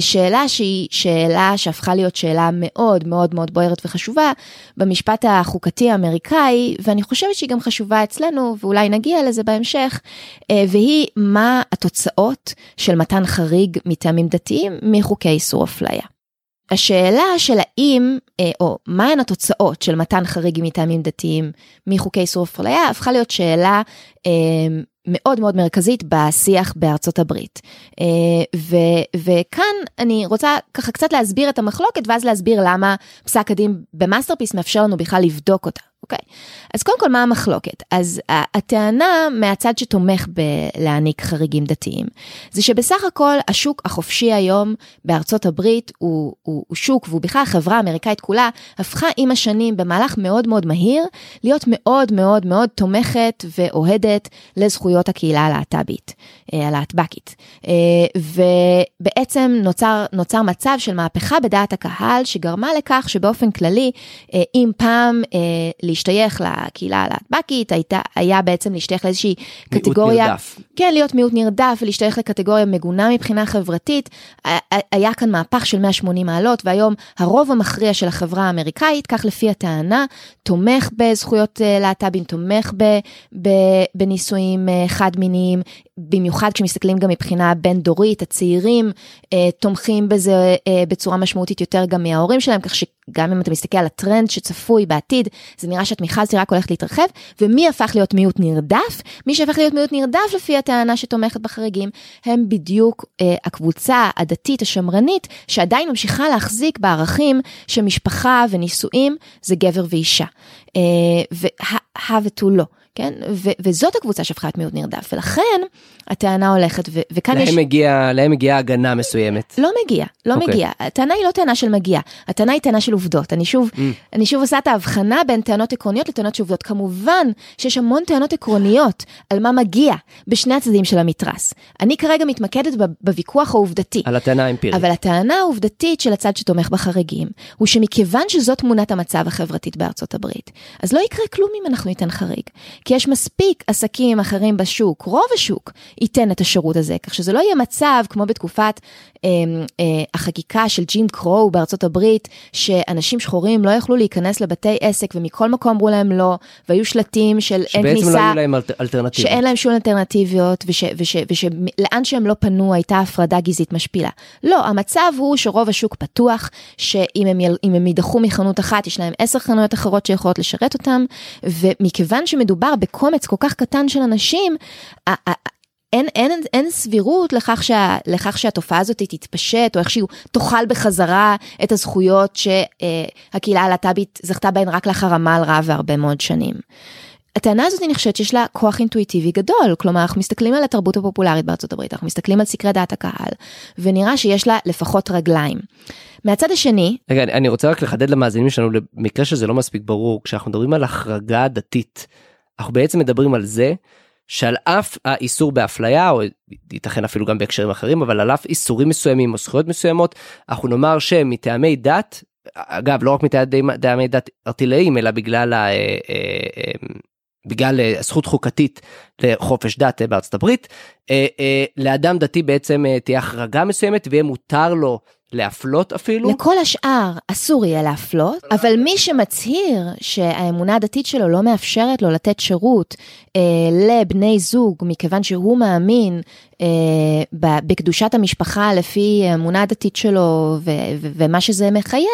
שאלה שהיא שאלה שהפכה להיות שאלה מאוד מאוד מאוד בוערת וחשובה במשפט החוקתי האמריקאי, ואני חושבת שהיא גם חשובה אצלנו, ואולי נגיע לזה בהמשך, והיא מה התוצאות של מתן חריג מטעמים דתיים מחוקי איסור אפליה. השאלה של האם, או מהן התוצאות של מתן חריג מטעמים דתיים מחוקי איסור אפליה, הפכה להיות שאלה מאוד מאוד מרכזית בשיח בארצות הברית. וכאן אני רוצה ככה קצת להסביר את המחלוקת, ואז להסביר למה פסק הדין במאסטרפיס מאפשר לנו בכלל לבדוק אותה. אוקיי? אז קודם כל מה המחלוקת? אז הטענה מהצד שתומך בלהעניק חריגים דתיים, זה שבסך הכל השוק החופשי היום בארצות הברית הוא, הוא, הוא שוק, והוא בכלל החברה האמריקאית כולה, הפכה עם השנים במהלך מאוד מאוד מהיר, להיות מאוד מאוד מאוד תומכת ואוהדת לזכויות הקהילה הלהט"בית, הלהט"בקית. ובעצם נוצר, נוצר מצב של מהפכה בדעת הקהל, שגרמה לכך שבאופן כללי, אם פעם להשתייך לקהילה הלהט"בקית, היה בעצם להשתייך לאיזושהי קטגוריה, נרדף. כן, להיות מיעוט נרדף, ולהשתייך לקטגוריה מגונה מבחינה חברתית, היה כאן מהפך של מאה ושמונים מעלות, והיום הרוב המכריע של החברה האמריקאית, כך לפי הטענה, תומך בזכויות להט"בים, תומך ב, ב, בניסויים חד מיניים, במיוחד כשמסתכלים גם מבחינה בין דורית, הצעירים תומכים בזה בצורה משמעותית יותר גם מההורים שלהם, כך שגם אם אתה מסתכל על הטרנד שצפוי בעתיד, זה נראה שהתמיכה הזאת רק הולכת להתרחב, ומי הפך להיות מיעוט נרדף? מי שהפך להיות מיעוט נרדף לפי הטענה שתומכת בחריגים, הם בדיוק הקבוצה הדתית השמרנית, שעדיין ממשיכה להחזיק בערכים שמשפחה ונישואים זה גבר ואישה. והוותו לא. כן? ו- וזאת הקבוצה שהפכה את מיעוט נרדף, ולכן הטענה הולכת, ו- וכאן להם יש... מגיע, להם מגיעה הגנה מסוימת. לא מגיע, לא okay. מגיע. הטענה היא לא טענה של מגיע, הטענה היא טענה של עובדות. אני שוב, mm. אני שוב עושה את ההבחנה בין טענות עקרוניות לטענות של עובדות. כמובן שיש המון טענות עקרוניות על מה מגיע בשני הצדדים של המתרס. אני כרגע מתמקדת ב- בוויכוח העובדתי. על הטענה האמפירית. אבל הטענה העובדתית של הצד שתומך בחריגים, הוא שמכיוון שזאת תמונת המצב החברתית בארצות הברית, אז לא יקרה כלום אם אנחנו ניתן חריג. כי יש מספיק עסקים אחרים בשוק, רוב השוק ייתן את השירות הזה, כך שזה לא יהיה מצב כמו בתקופת אה, אה, החקיקה של ג'ים קרו בארצות הברית, שאנשים שחורים לא יכלו להיכנס לבתי עסק, ומכל מקום אמרו להם לא, והיו שלטים של אין כניסה, שבעצם לא היו להם אלטרנטיביות. שאין להם שום אלטרנטיביות, ולאן שהם לא פנו הייתה הפרדה גזעית משפילה. לא, המצב הוא שרוב השוק פתוח, שאם הם, אם הם ידחו מחנות אחת, יש להם עשר חנויות אחרות שיכולות לשרת אותם, ומכיוון שמדובר בקומץ כל כך קטן של אנשים, אין, אין, אין סבירות לכך, שה, לכך שהתופעה הזאת תתפשט, או איכשהו תוכל בחזרה את הזכויות שהקהילה הלהט"בית זכתה בהן רק לאחר עמל רב והרבה מאוד שנים. הטענה הזאת אני חושבת שיש לה כוח אינטואיטיבי גדול, כלומר אנחנו מסתכלים על התרבות הפופולרית בארצות הברית, אנחנו מסתכלים על סקרי דעת הקהל, ונראה שיש לה לפחות רגליים. מהצד השני... רגע, אני רוצה רק לחדד למאזינים שלנו, למקרה שזה לא מספיק ברור, כשאנחנו מדברים על החרגה דתית, אנחנו בעצם מדברים על זה, שעל אף האיסור באפליה, או ייתכן אפילו גם בהקשרים אחרים, אבל על אף איסורים מסוימים או זכויות מסוימות, אנחנו נאמר שמטעמי דת, אגב, לא רק מטעמי דת ארטילאיים, אלא בגלל, ה, בגלל הזכות חוקתית לחופש דת בארצות הברית, לאדם דתי בעצם תהיה החרגה מסוימת, ויהיה מותר לו להפלות אפילו. לכל השאר אסור יהיה להפלות, אבל מי שמצהיר שהאמונה הדתית שלו לא מאפשרת לו לתת שירות אה, לבני זוג, מכיוון שהוא מאמין אה, בקדושת המשפחה לפי האמונה הדתית שלו, ו- ו- ומה שזה מחייב,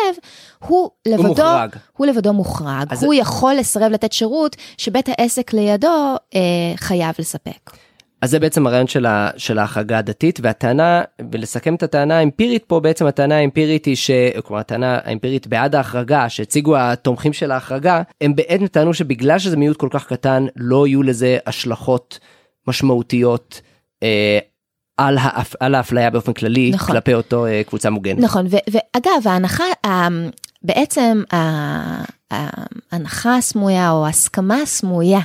הוא לבדו, הוא מוחרג. הוא לבדו מוחרג. אז... הוא יכול לסרב לתת שירות שבית העסק לידו אה, חייב לספק. אז זה בעצם הרעיון של ההחרגה הדתית, והטענה, ולסכם את הטענה האמפירית פה, בעצם הטענה האמפירית היא, ש, כלומר הטענה האמפירית בעד ההחרגה, שהציגו התומכים של ההחרגה, הם בעצם טענו שבגלל שזה מיעוט כל כך קטן, לא יהיו לזה השלכות משמעותיות אה, על, האפ, על האפליה באופן כללי, נכון. כלפי אותו אה, קבוצה מוגנת. נכון, ו- ואגב, ההנחה, ה- בעצם ה... ההנחה הסמויה או ההסכמה הסמויה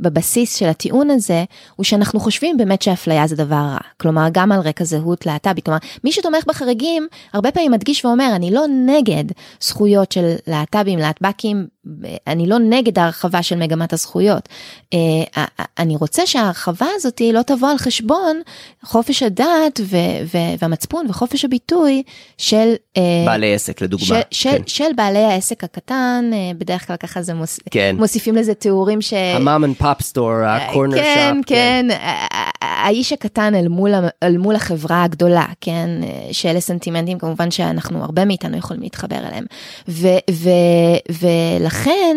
בבסיס של הטיעון הזה, הוא שאנחנו חושבים באמת שהאפליה זה דבר רע. כלומר, גם על רקע זהות להט"בית. כלומר, מי שתומך בחריגים, הרבה פעמים מדגיש ואומר, אני לא נגד זכויות של להט"בים, להטבקים, אני לא נגד ההרחבה של מגמת הזכויות. אני רוצה שההרחבה הזאת לא תבוא על חשבון חופש הדת והמצפון וחופש הביטוי של בעלי עסק, לדוגמה. של בעלי העסק הקטן, בדרך כלל ככה זה מוסיפים לזה תיאורים ש... המאם אנד פאפ סטור, הקורנר שופ. כן, כן, האיש הקטן אל מול החברה הגדולה, כן, שאלה סנטימנטים כמובן שאנחנו, הרבה מאיתנו יכולים להתחבר אליהם. ולכן,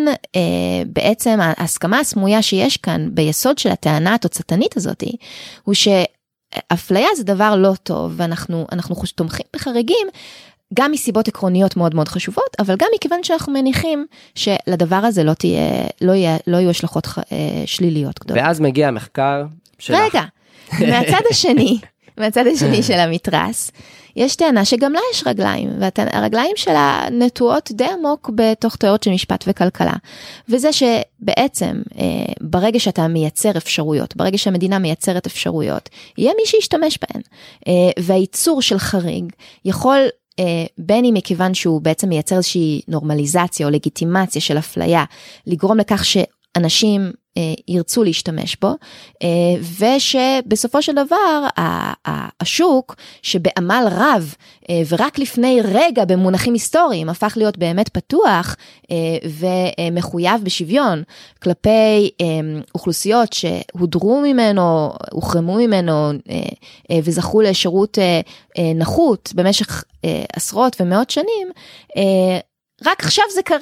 בעצם ההסכמה הסמויה שיש כאן, ביסוד של הטענה התוצאתנית הזאת, הוא שאפליה זה דבר לא טוב, ואנחנו תומכים בחריגים, גם מסיבות עקרוניות מאוד מאוד חשובות, אבל גם מכיוון שאנחנו מניחים שלדבר הזה לא תהיה, לא יהיה, לא יהיו השלכות שליליות גדולות. ואז מגיע המחקר שלך. רגע, מהצד השני, מהצד השני של המתרס, יש טענה שגם לה יש רגליים, והרגליים שלה נטועות די עמוק בתוך תיאוריות של משפט וכלכלה. וזה שבעצם, ברגע שאתה מייצר אפשרויות, ברגע שהמדינה מייצרת אפשרויות, יהיה מי שישתמש בהן. והייצור של חריג יכול... בין אם מכיוון שהוא בעצם מייצר איזושהי נורמליזציה או לגיטימציה של אפליה, לגרום לכך שאנשים ירצו להשתמש בו, ושבסופו של דבר השוק שבעמל רב ורק לפני רגע במונחים היסטוריים הפך להיות באמת פתוח ומחויב בשוויון כלפי אוכלוסיות שהודרו ממנו, הוחרמו ממנו וזכו לשירות נחות במשך עשרות ומאות שנים, רק עכשיו זה קרה,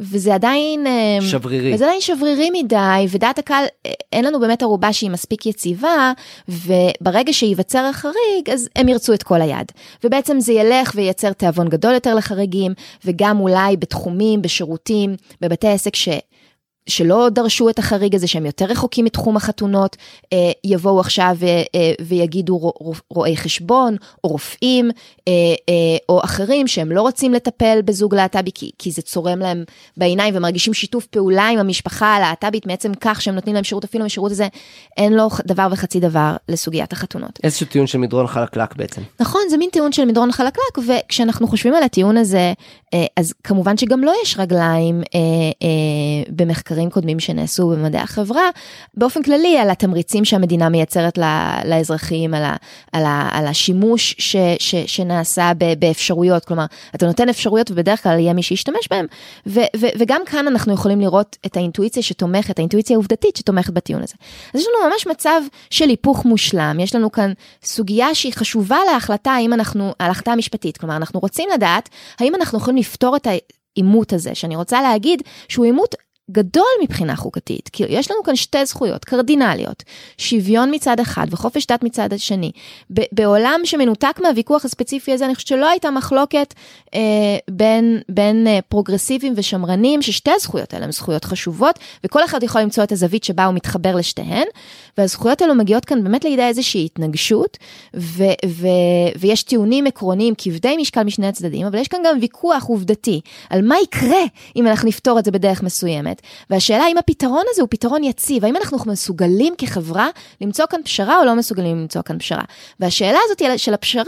וזה עדיין שברירי. וזה עדיין שברירי מדי, ודעת הקהל, אין לנו באמת ערובה שהיא מספיק יציבה, וברגע שייווצר החריג, אז הם ירצו את כל היד. ובעצם זה ילך וייצר תיאבון גדול יותר לחריגים, וגם אולי בתחומים, בשירותים, בבתי עסק ש... שלא דרשו את החריג הזה, שהם יותר רחוקים מתחום החתונות, יבואו עכשיו ויגידו רואי חשבון, או רופאים, או אחרים שהם לא רוצים לטפל בזוג להט"בי, כי זה צורם להם בעיניים, ומרגישים שיתוף פעולה עם המשפחה הלהט"בית, מעצם כך שהם נותנים להם שירות, אפילו משירות הזה, אין לו דבר וחצי דבר לסוגיית החתונות. איזשהו טיעון של מדרון חלקלק בעצם. נכון, זה מין טיעון של מדרון חלקלק, וכשאנחנו חושבים על הטיעון הזה, אז כמובן שגם לא יש רגליים במחקרים קודמים שנעשו במדעי החברה, באופן כללי על התמריצים שהמדינה מייצרת לאזרחים, על השימוש שנעשה באפשרויות, כלומר, אתה נותן אפשרויות ובדרך כלל יהיה מי שישתמש בהם, וגם כאן אנחנו יכולים לראות את האינטואיציה שתומכת, האינטואיציה העובדתית שתומכת בטיעון הזה. אז יש לנו ממש מצב של היפוך מושלם, יש לנו כאן סוגיה שהיא חשובה להחלטה, האם אנחנו, ההחלטה המשפטית, כלומר, אנחנו רוצים לדעת, האם אנחנו יכולים לפתור את האימות הזה, שאני רוצה להגיד שהוא אימות גדול מבחינה חוקתית, כי יש לנו כאן שתי זכויות קרדינליות, שוויון מצד אחד וחופש דת מצד השני, ב- בעולם שמנותק מהוויכוח הספציפי הזה, אני חושבת שלא הייתה מחלוקת אה, בין, בין אה, פרוגרסיבים ושמרנים, ששתי הזכויות האלה הן זכויות חשובות, וכל אחד יכול למצוא את הזווית שבה הוא מתחבר לשתיהן, והזכויות האלו מגיעות כאן באמת לידי איזושהי התנגשות, ו- ו- ויש טיעונים עקרוניים כבדי משקל משני הצדדים, אבל יש כאן גם ויכוח עובדתי, על מה יקרה אם אנחנו נפתור את זה בדרך מסוימת, והשאלה אם הפתרון הזה הוא פתרון יציב, האם אנחנו מסוגלים כחברה למצוא כאן פשרה או לא מסוגלים למצוא כאן פשרה. והשאלה הזאת של הפשרה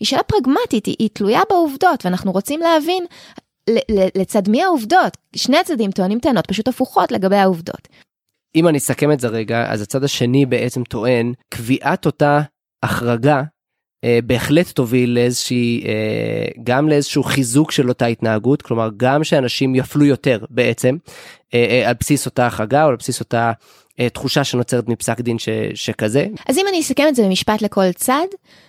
היא שאלה פרגמטית, היא תלויה בעובדות, ואנחנו רוצים להבין לצד מי העובדות. שני הצדדים טוענים טענות פשוט הפוכות לגבי העובדות. אם אני אסכם את זה רגע, אז הצד השני בעצם טוען, קביעת אותה החרגה, בהחלט תוביל לאיזושהי, גם לאיזשהו חיזוק של אותה התנהגות, כלומר גם שאנשים יפלו יותר בעצם, על בסיס אותה החרגה או על בסיס אותה תחושה שנוצרת מפסק דין ש, שכזה. אז אם אני אסכם את זה במשפט לכל צד,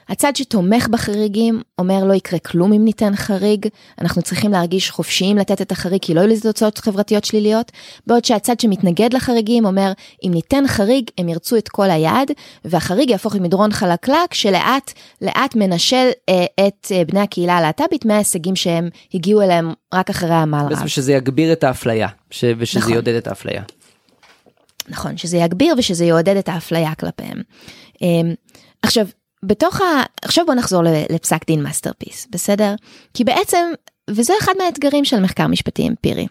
הצד שתומך בחריגים אומר לא יקרה כלום אם ניתן חריג, אנחנו צריכים להרגיש חופשיים לתת את החריג כי לא יהיו לזה תוצאות חברתיות שליליות, בעוד שהצד שמתנגד לחריגים אומר אם ניתן חריג הם ירצו את כל היד, והחריג יהפוך למדרון חלקלק שלאט לאט מנשל אה, את אה, בני הקהילה הלהט"בית מההישגים שהם הגיעו אליהם רק אחרי העמל רב. בעצם שזה יגביר את האפליה ש... ושזה נכון. יעודד את האפליה. נכון, שזה יגביר ושזה יעודד את האפליה כלפיהם. עכשיו, בתוך ה... עכשיו בוא נחזור לפסק דין מאסטרפיס, בסדר? כי בעצם, וזה אחד מהאתגרים של מחקר משפטי אמפירי,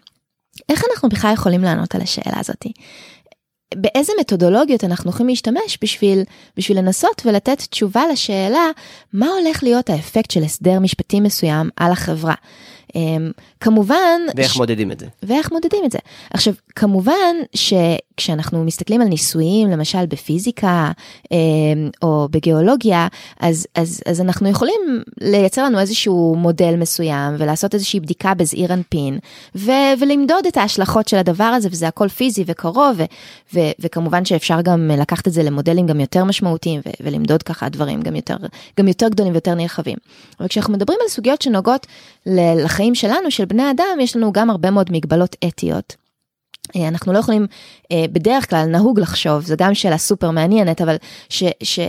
איך אנחנו בכלל יכולים לענות על השאלה הזאת? באיזה מתודולוגיות אנחנו יכולים להשתמש בשביל, בשביל לנסות ולתת תשובה לשאלה, מה הולך להיות האפקט של הסדר משפטי מסוים על החברה? כמובן... ואיך ש... מודדים את זה. ואיך מודדים את זה. עכשיו, כמובן שכשאנחנו מסתכלים על ניסויים, למשל בפיזיקה או בגיאולוגיה, אז, אז, אז אנחנו יכולים לייצר לנו איזשהו מודל מסוים, ולעשות איזושהי בדיקה בזעיר אנפין, ו, ולמדוד את ההשלכות של הדבר הזה, וזה הכל פיזי וקרוב, ו, ו, וכמובן שאפשר גם לקחת את זה למודלים גם יותר משמעותיים, ו, ולמדוד ככה דברים גם יותר, גם יותר גדולים ויותר נרחבים. אבל כשאנחנו מדברים על סוגיות שנוגעות לחיים, שלנו, של בני אדם, יש לנו גם הרבה מאוד מגבלות אתיות. אנחנו לא יכולים, בדרך כלל נהוג לחשוב, זו גם שאלה סופר מעניינת, אבל ש, ש,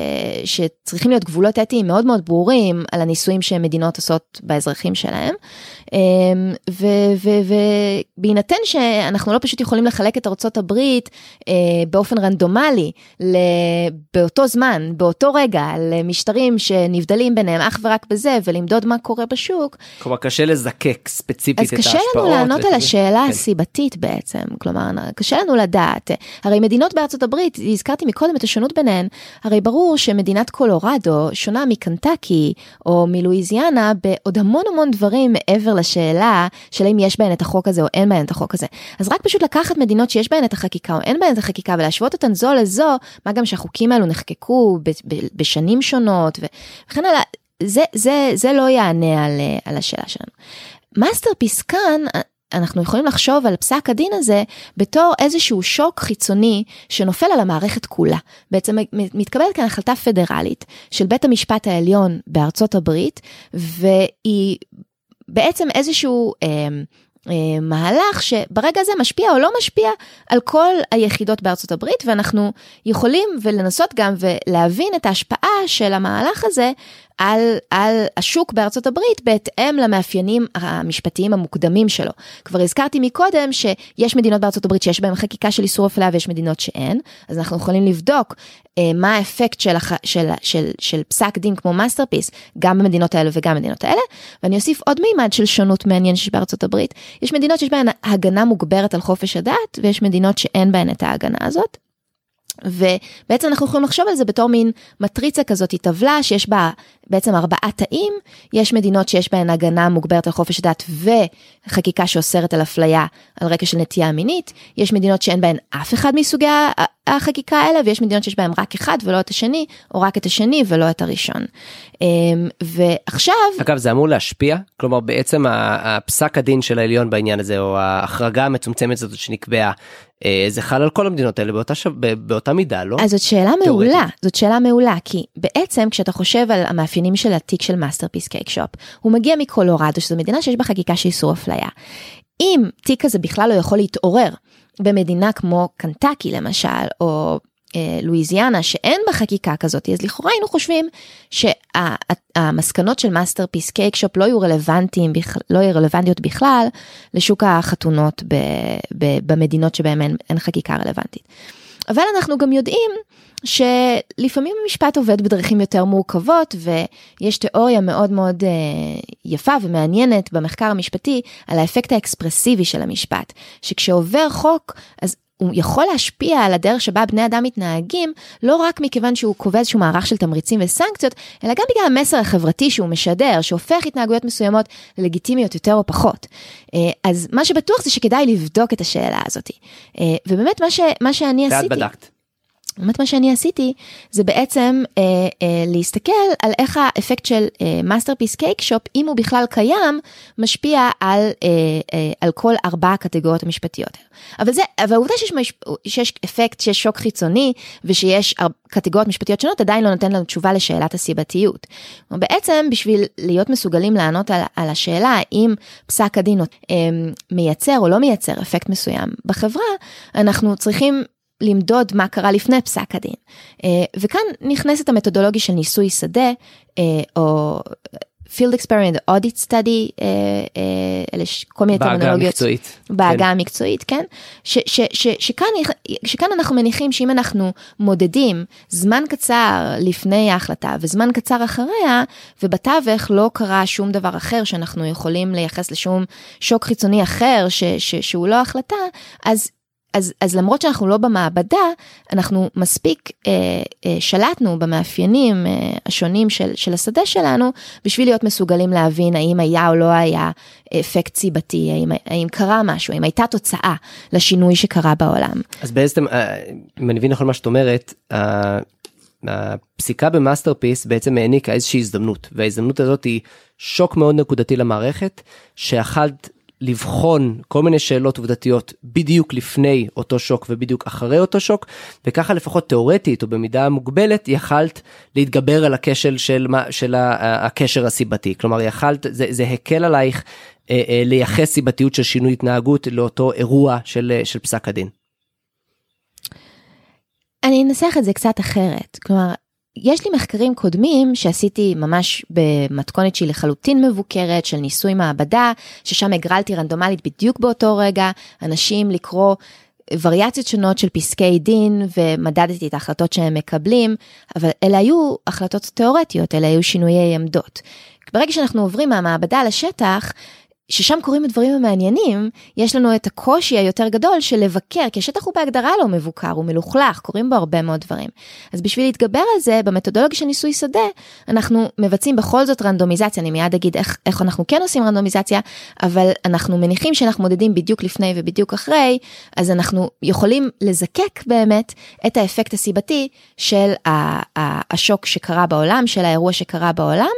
שצריכים להיות גבולות אתיים מאוד מאוד ברורים על הניסויים שמדינות עושות באזרחים שלהם, ובהינתן שאנחנו לא פשוט יכולים לחלק את ארצות הברית באופן רנדומלי, באותו זמן, באותו רגע, למשטרים שנבדלים ביניהם אך ורק בזה, ולמדוד מה קורה בשוק. כלומר, קשה לזקק ספציפית את ההשפעות. אז קשה לנו לענות על השאלה הסיבתית בעצם, כלומר, קשה לנו לדעת. הרי מדינות בארצות הברית, הזכרתי מקודם את השונות ביניהן, הרי ברור שמדינת קולורדו שונה מקנטקי או מלואיזיאנה בעוד המון המון דברים מעבר לשאלה של אם יש בהן את החוק הזה או אין בהן את החוק הזה. אז רק פשוט לקחת מדינות שיש בהן את החקיקה או אין בהן את החקיקה ולהשוות אותן זו לזו, מה גם שהחוקים האלו נחקקו בשנים שונות וכן הלאה, זה, זה, זה לא יענה על, על השאלה שלנו. מאסטרפיס כאן, אנחנו יכולים לחשוב על פסק הדין הזה בתור איזשהו שוק חיצוני שנופל על המערכת כולה. בעצם מתקבלת כאן החלטה פדרלית של בית המשפט העליון בארצות הברית, והיא בעצם איזשהו אה, אה, מהלך שברגע הזה משפיע או לא משפיע על כל היחידות בארצות הברית, ואנחנו יכולים ולנסות גם ולהבין את ההשפעה של המהלך הזה, על, על השוק בארצות הברית בהתאם למאפיינים המשפטיים המוקדמים שלו. כבר הזכרתי מקודם שיש מדינות בארצות הברית שיש בהן חקיקה של איסור הפליה ויש מדינות שאין, אז אנחנו יכולים לבדוק אה, מה האפקט של, של, של, של, של פסק דין כמו מאסטרפיס, גם במדינות האלה וגם במדינות האלה, ואני אוסיף עוד מימד של שונות מעניין שיש בארצות הברית. יש מדינות שיש בהן הגנה מוגברת על חופש הדת, ויש מדינות שאין בהן את ההגנה הזאת, ובעצם אנחנו יכולים לחשוב על זה בתור מין מטריצה כזאת, היא טבלה שיש בה בעצם ארבעה תאים, יש מדינות שיש בהן הגנה מוגברת על חופש דת וחקיקה שאוסרת על אפליה על רקע של נטייה מינית, יש מדינות שאין בהן אף אחד מסוגי החקיקה האלה, ויש מדינות שיש בהן רק אחד ולא את השני, או רק את השני ולא את הראשון. ועכשיו... אגב, זה אמור להשפיע? כלומר, בעצם הפסק הדין של העליון בעניין הזה, או ההחרגה המצומצמת הזאת שנקבעה, זה חל על כל המדינות האלה באותה, שו... באותה מידה, לא? אז זאת שאלה תיאורטית. מעולה, זאת שאלה מעולה, כי בעצם כשאתה חושב על המאפיינים של התיק של מאסטרפיס קייקשופ, הוא מגיע מקולורדו, שזו מדינה שיש בה חקיקה שאיסור אפליה. אם תיק הזה בכלל לא יכול להתעורר במדינה כמו קנטקי למשל, או אה, לואיזיאנה, שאין בה חקיקה כזאת, אז לכאורה היינו חושבים שהמסקנות שה, של מאסטרפיס קייקשופ לא יהיו רלוונטיים, לא יהיו רלוונטיות בכלל לשוק החתונות ב, ב, במדינות שבהן אין, אין חקיקה רלוונטית. אבל אנחנו גם יודעים שלפעמים המשפט עובד בדרכים יותר מורכבות, ויש תיאוריה מאוד מאוד יפה ומעניינת במחקר המשפטי על האפקט האקספרסיבי של המשפט, שכשעובר חוק, אז הוא יכול להשפיע על הדרך שבה בני אדם מתנהגים, לא רק מכיוון שהוא קובע איזשהו מערך של תמריצים וסנקציות, אלא גם בגלל המסר החברתי שהוא משדר, שהופך התנהגויות מסוימות ללגיטימיות יותר או פחות. אז מה שבטוח זה שכדאי לבדוק את השאלה הזאת. ובאמת מה, ש, מה שאני עשיתי... ואת בדקת. באמת מה שאני עשיתי, זה בעצם אה, אה, להסתכל על איך האפקט של מאסטרפיס קייקשופ, אם הוא בכלל קיים, משפיע על, אה, אה, על כל ארבע הקטגוריות המשפטיות. אבל זה, והעובדה שיש, שיש אפקט, שיש שוק חיצוני, ושיש קטגוריות משפטיות שונות, עדיין לא נותן לנו תשובה לשאלת הסיבתיות. בעצם, בשביל להיות מסוגלים לענות על, על השאלה, אם פסק הדין אה, מייצר או לא מייצר אפקט מסוים בחברה, אנחנו צריכים למדוד מה קרה לפני פסק הדין. וכאן נכנסת המתודולוגיה של ניסוי שדה, או field experiment audit study, אלה כל מיני טרמינולוגיות, בעגה המקצועית, כן? שכאן אנחנו מניחים שאם אנחנו מודדים זמן קצר לפני ההחלטה וזמן קצר אחריה, ובתווך לא קרה שום דבר אחר שאנחנו יכולים לייחס לשום שוק חיצוני אחר שהוא לא החלטה, אז אז, אז למרות שאנחנו לא במעבדה, אנחנו מספיק אה, אה, שלטנו במאפיינים אה, השונים של, של השדה שלנו, בשביל להיות מסוגלים להבין האם היה או לא היה אפקט ציבתי, האם, האם קרה משהו, האם הייתה תוצאה לשינוי שקרה בעולם. אז בעצם, אה, אם אני מבין נכון מה שאת אומרת, אה, הפסיקה במאסטרפיס בעצם העניקה איזושהי הזדמנות, וההזדמנות הזאת היא שוק מאוד נקודתי למערכת, שאחד לבחון כל מיני שאלות עובדתיות בדיוק לפני אותו שוק ובדיוק אחרי אותו שוק, וככה לפחות תיאורטית או במידה מוגבלת יכלת להתגבר על הכשל של, של הקשר הסיבתי, כלומר יכלת, זה, זה הקל עלייך אה, אה, לייחס סיבתיות של שינוי התנהגות לאותו אירוע של, של פסק הדין. אני אנסח את זה קצת אחרת, כלומר יש לי מחקרים קודמים שעשיתי ממש במתכונת שהיא לחלוטין מבוקרת של ניסוי מעבדה, ששם הגרלתי רנדומלית בדיוק באותו רגע, אנשים לקרוא וריאציות שונות של פסקי דין, ומדדתי את ההחלטות שהם מקבלים, אבל אלה היו החלטות תיאורטיות, אלה היו שינויי עמדות. ברגע שאנחנו עוברים מהמעבדה לשטח, ששם קוראים הדברים המעניינים, יש לנו את הקושי היותר גדול של לבקר, כי השטח הוא בהגדרה לא מבוקר, הוא מלוכלך, קוראים בו הרבה מאוד דברים. אז בשביל להתגבר על זה, במתודולוגיה של ניסוי שדה, אנחנו מבצעים בכל זאת רנדומיזציה, אני מיד אגיד איך, איך אנחנו כן עושים רנדומיזציה, אבל אנחנו מניחים שאנחנו מודדים בדיוק לפני ובדיוק אחרי, אז אנחנו יכולים לזקק באמת את האפקט הסיבתי של השוק שקרה בעולם, של האירוע שקרה בעולם,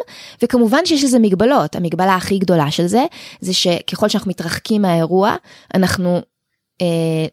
וכמובן שיש לזה מגבלות, המגבלה הכי גדולה של זה, זה שככל שאנחנו מתרחקים מהאירוע, אנחנו אה,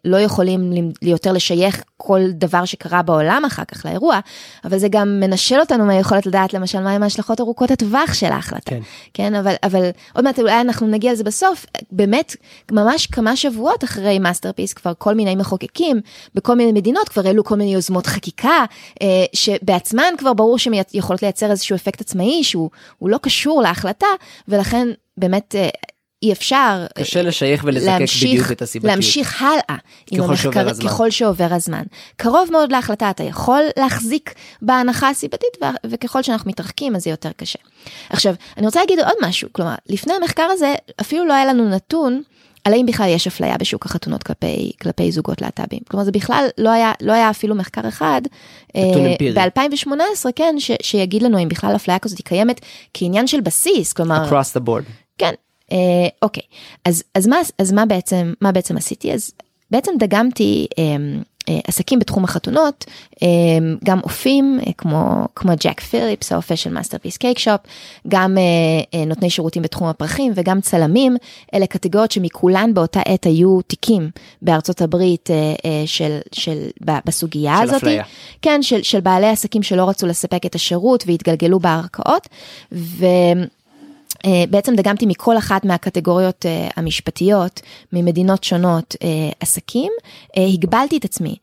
לא יכולים יותר לשייך כל דבר שקרה בעולם אחר כך לאירוע, אבל זה גם מנשל אותנו מהיכולת לדעת, למשל, מה עם ההשלכות ארוכות הטווח של ההחלטה. כן. כן, אבל, אבל עוד מעט אולי אנחנו נגיע לזה בסוף, באמת, ממש כמה שבועות אחרי מאסטרפיס, כבר כל מיני מחוקקים, בכל מיני מדינות כבר העלו כל מיני יוזמות חקיקה, אה, שבעצמן כבר ברור שהן יכולות לייצר איזשהו אפקט עצמאי, שהוא לא קשור להחלטה, ולכן באמת אי אפשר קשה לשייך ולזקק בדיוק את הסיבתיות. להמשיך הלאה ככל שעובר הזמן. קרוב מאוד להחלטה, אתה יכול להחזיק בהנחה הסיבתית, וככל שאנחנו מתרחקים, אז זה יותר קשה. עכשיו, אני רוצה להגיד עוד משהו, כלומר, לפני המחקר הזה, אפילו לא היה לנו נתון על האם בכלל יש אפליה בשוק החתונות כלפי, כלפי זוגות להט"בים. כלומר, זה בכלל לא היה, לא היה אפילו מחקר אחד, ב-אלפיים ושמונה עשרה, כן, ש, שיגיד לנו אם בכלל אפליה כזאת היא קיימת כעניין של בסיס, כלומר, across the board. כן. אה, אוקיי, אז, אז, מה, אז מה, בעצם, מה בעצם עשיתי? אז בעצם דגמתי אה, אה, עסקים בתחום החתונות, אה, גם אופים, אה, כמו, כמו ג'ק פיליפס, האופה של מאסטרפיס קייק שופ, גם אה, אה, נותני שירותים בתחום הפרחים, וגם צלמים, אלה קטגוריות שמכולן באותה עת היו תיקים בארצות הברית אה, אה, של, של, בסוגיה של הזאת. אפליה. כן, של, של בעלי עסקים שלא רצו לספק את השירות, והתגלגלו בערכאות, ו בעצם דגמתי מכל אחת מהקטגוריות המשפטיות, ממדינות שונות, עסקים, הגבלתי את עצמי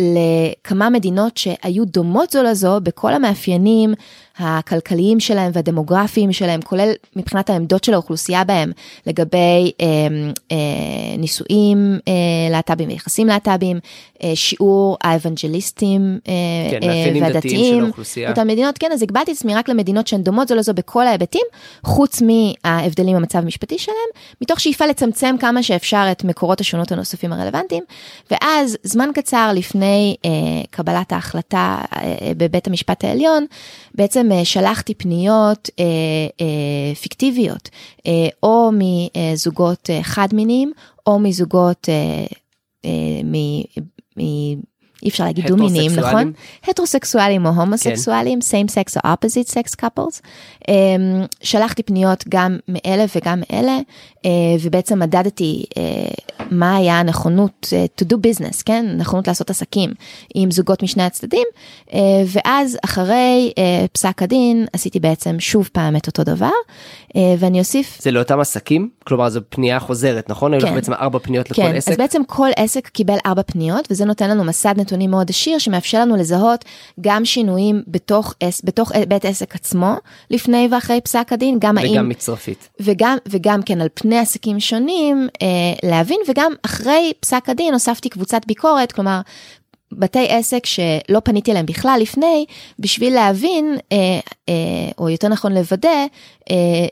לכמה מדינות שהיו דומות זו לזו בכל המאפיינים הכלכליים שלהם והדמוגרפיים שלהם, כולל מבחינת העמדות של האוכלוסייה בהם, לגבי אה, אה, נישואים אה, להט"בים ויחסים להט"בים, אה, שיעור האבנג'ליסטים אה, כן, אה, והדתיים, אותן מדינות, כן, אז הגבלתי את עצמי רק למדינות שהן דומות זו לזו בכל ההיבטים, חוץ מההבדלים במצב המשפטי שלהם, מתוך שאיפה לצמצם כמה שאפשר את מקורות השונות הנוספים הרלוונטיים, ואז זמן קצר לפני אה, קבלת ההחלטה אה, בבית המשפט העליון, בעצם שלחתי פניות אה, אה, פיקטיביות, אה, או מזוגות חד מיניים, או מזוגות, אה, אה, מ, מ, אי אפשר להגיד דו מיניים, נכון? הטרוסקסואלים או הומוסקסואלים, same sex או opposite sex couples. אה, שלחתי פניות גם מאלה וגם מאלה, אה, ובעצם מדדתי אה, מה היה הנכונות to do business, כן? נכונות לעשות עסקים עם זוגות משני הצדדים, ואז אחרי פסק הדין עשיתי בעצם שוב פעם את אותו דבר, ואני אוסיף. זה לאותם עסקים? כלומר, זו פנייה חוזרת, נכון? כן. היו לך בעצם ארבע פניות לכל עסק? כן, אז בעצם כל עסק קיבל ארבע פניות, וזה נותן לנו מסד נתונים מאוד עשיר, שמאפשר לנו לזהות גם שינויים בתוך, בתוך בית עסק עצמו, לפני ואחרי פסק הדין, גם וגם האם, מצרפית. וגם, וגם כן על פני עסקים שונים, אה, להבין, וגם אחרי פסק הדין, הוספתי קבוצת ביקורת, כלומר, בתי עסק שלא פניתי אליהם בכלל לפני, בשביל להבין, או יותר נכון לוודא,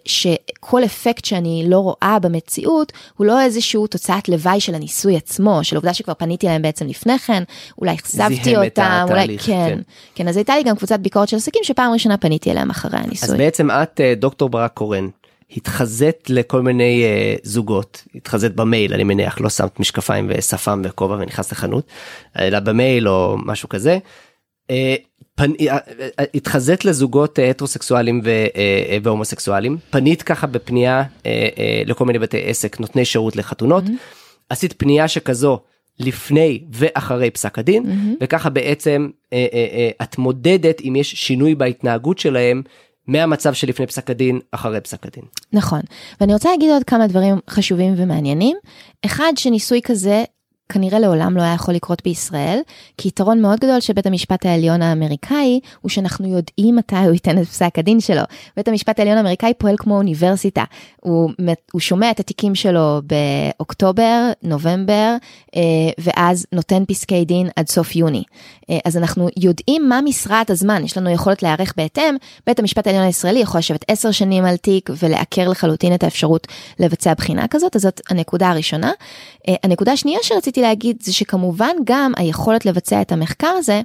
שכל אפקט שאני לא רואה במציאות, הוא לא איזשהו תוצאת לוואי של הניסוי עצמו, של עובדה שכבר פניתי אליהם בעצם לפני כן, אולי חשפתי אותם, אולי כן. כן, אז הייתה לי גם קבוצת ביקורת של עסקים, שפעם ראשונה פניתי אליהם אחרי הניסוי. אז בעצם את, דוקטור ברק קורן, התחזית לכל מיני uh, זוגות, התחזית במייל, אני מניח, לא שמת משקפיים ושפם וכובע ונכנס לחנות, אלא במייל או משהו כזה, uh, פנ... uh, uh, התחזית לזוגות uh, הטרוסקסואלים ו... uh, והומוסקסואלים, פנית ככה בפנייה uh, uh, לכל מיני בתי עסק, נותני שירות לחתונות, mm-hmm. עשית פנייה שכזו, לפני ואחרי פסק הדין, mm-hmm. וככה בעצם uh, uh, uh, את מודדת אם יש שינוי בהתנהגות שלהם, מהמצב שלפני פסק הדין, אחרי פסק הדין. נכון. ואני רוצה להגיד עוד כמה דברים חשובים ומעניינים. אחד, שניסוי כזה כנראה לעולם לא היה יכול לקרות בישראל, כי יתרון מאוד גדול של בית המשפט העליון האמריקאי, הוא שאנחנו יודעים מתי הוא ייתן את פסק הדין שלו. בית המשפט העליון האמריקאי פועל כמו אוניברסיטה. הוא, הוא שומע את התיקים שלו באוקטובר, נובמבר, ואז נותן פסקי דין עד סוף יוני. אז אנחנו יודעים מה משרת הזמן, יש לנו יכולת להיערך בהתאם. בית המשפט העליון הישראלי יכול לשבת עשר שנים על תיק, ולעקר לחלוטין את האפשרות לבצע בחינה כזאת. אז זאת הנקודה הראשונה. הנקודה השנייה שרציתי להגיד זה שכמובן גם היכולת לבצע את המחקר הזה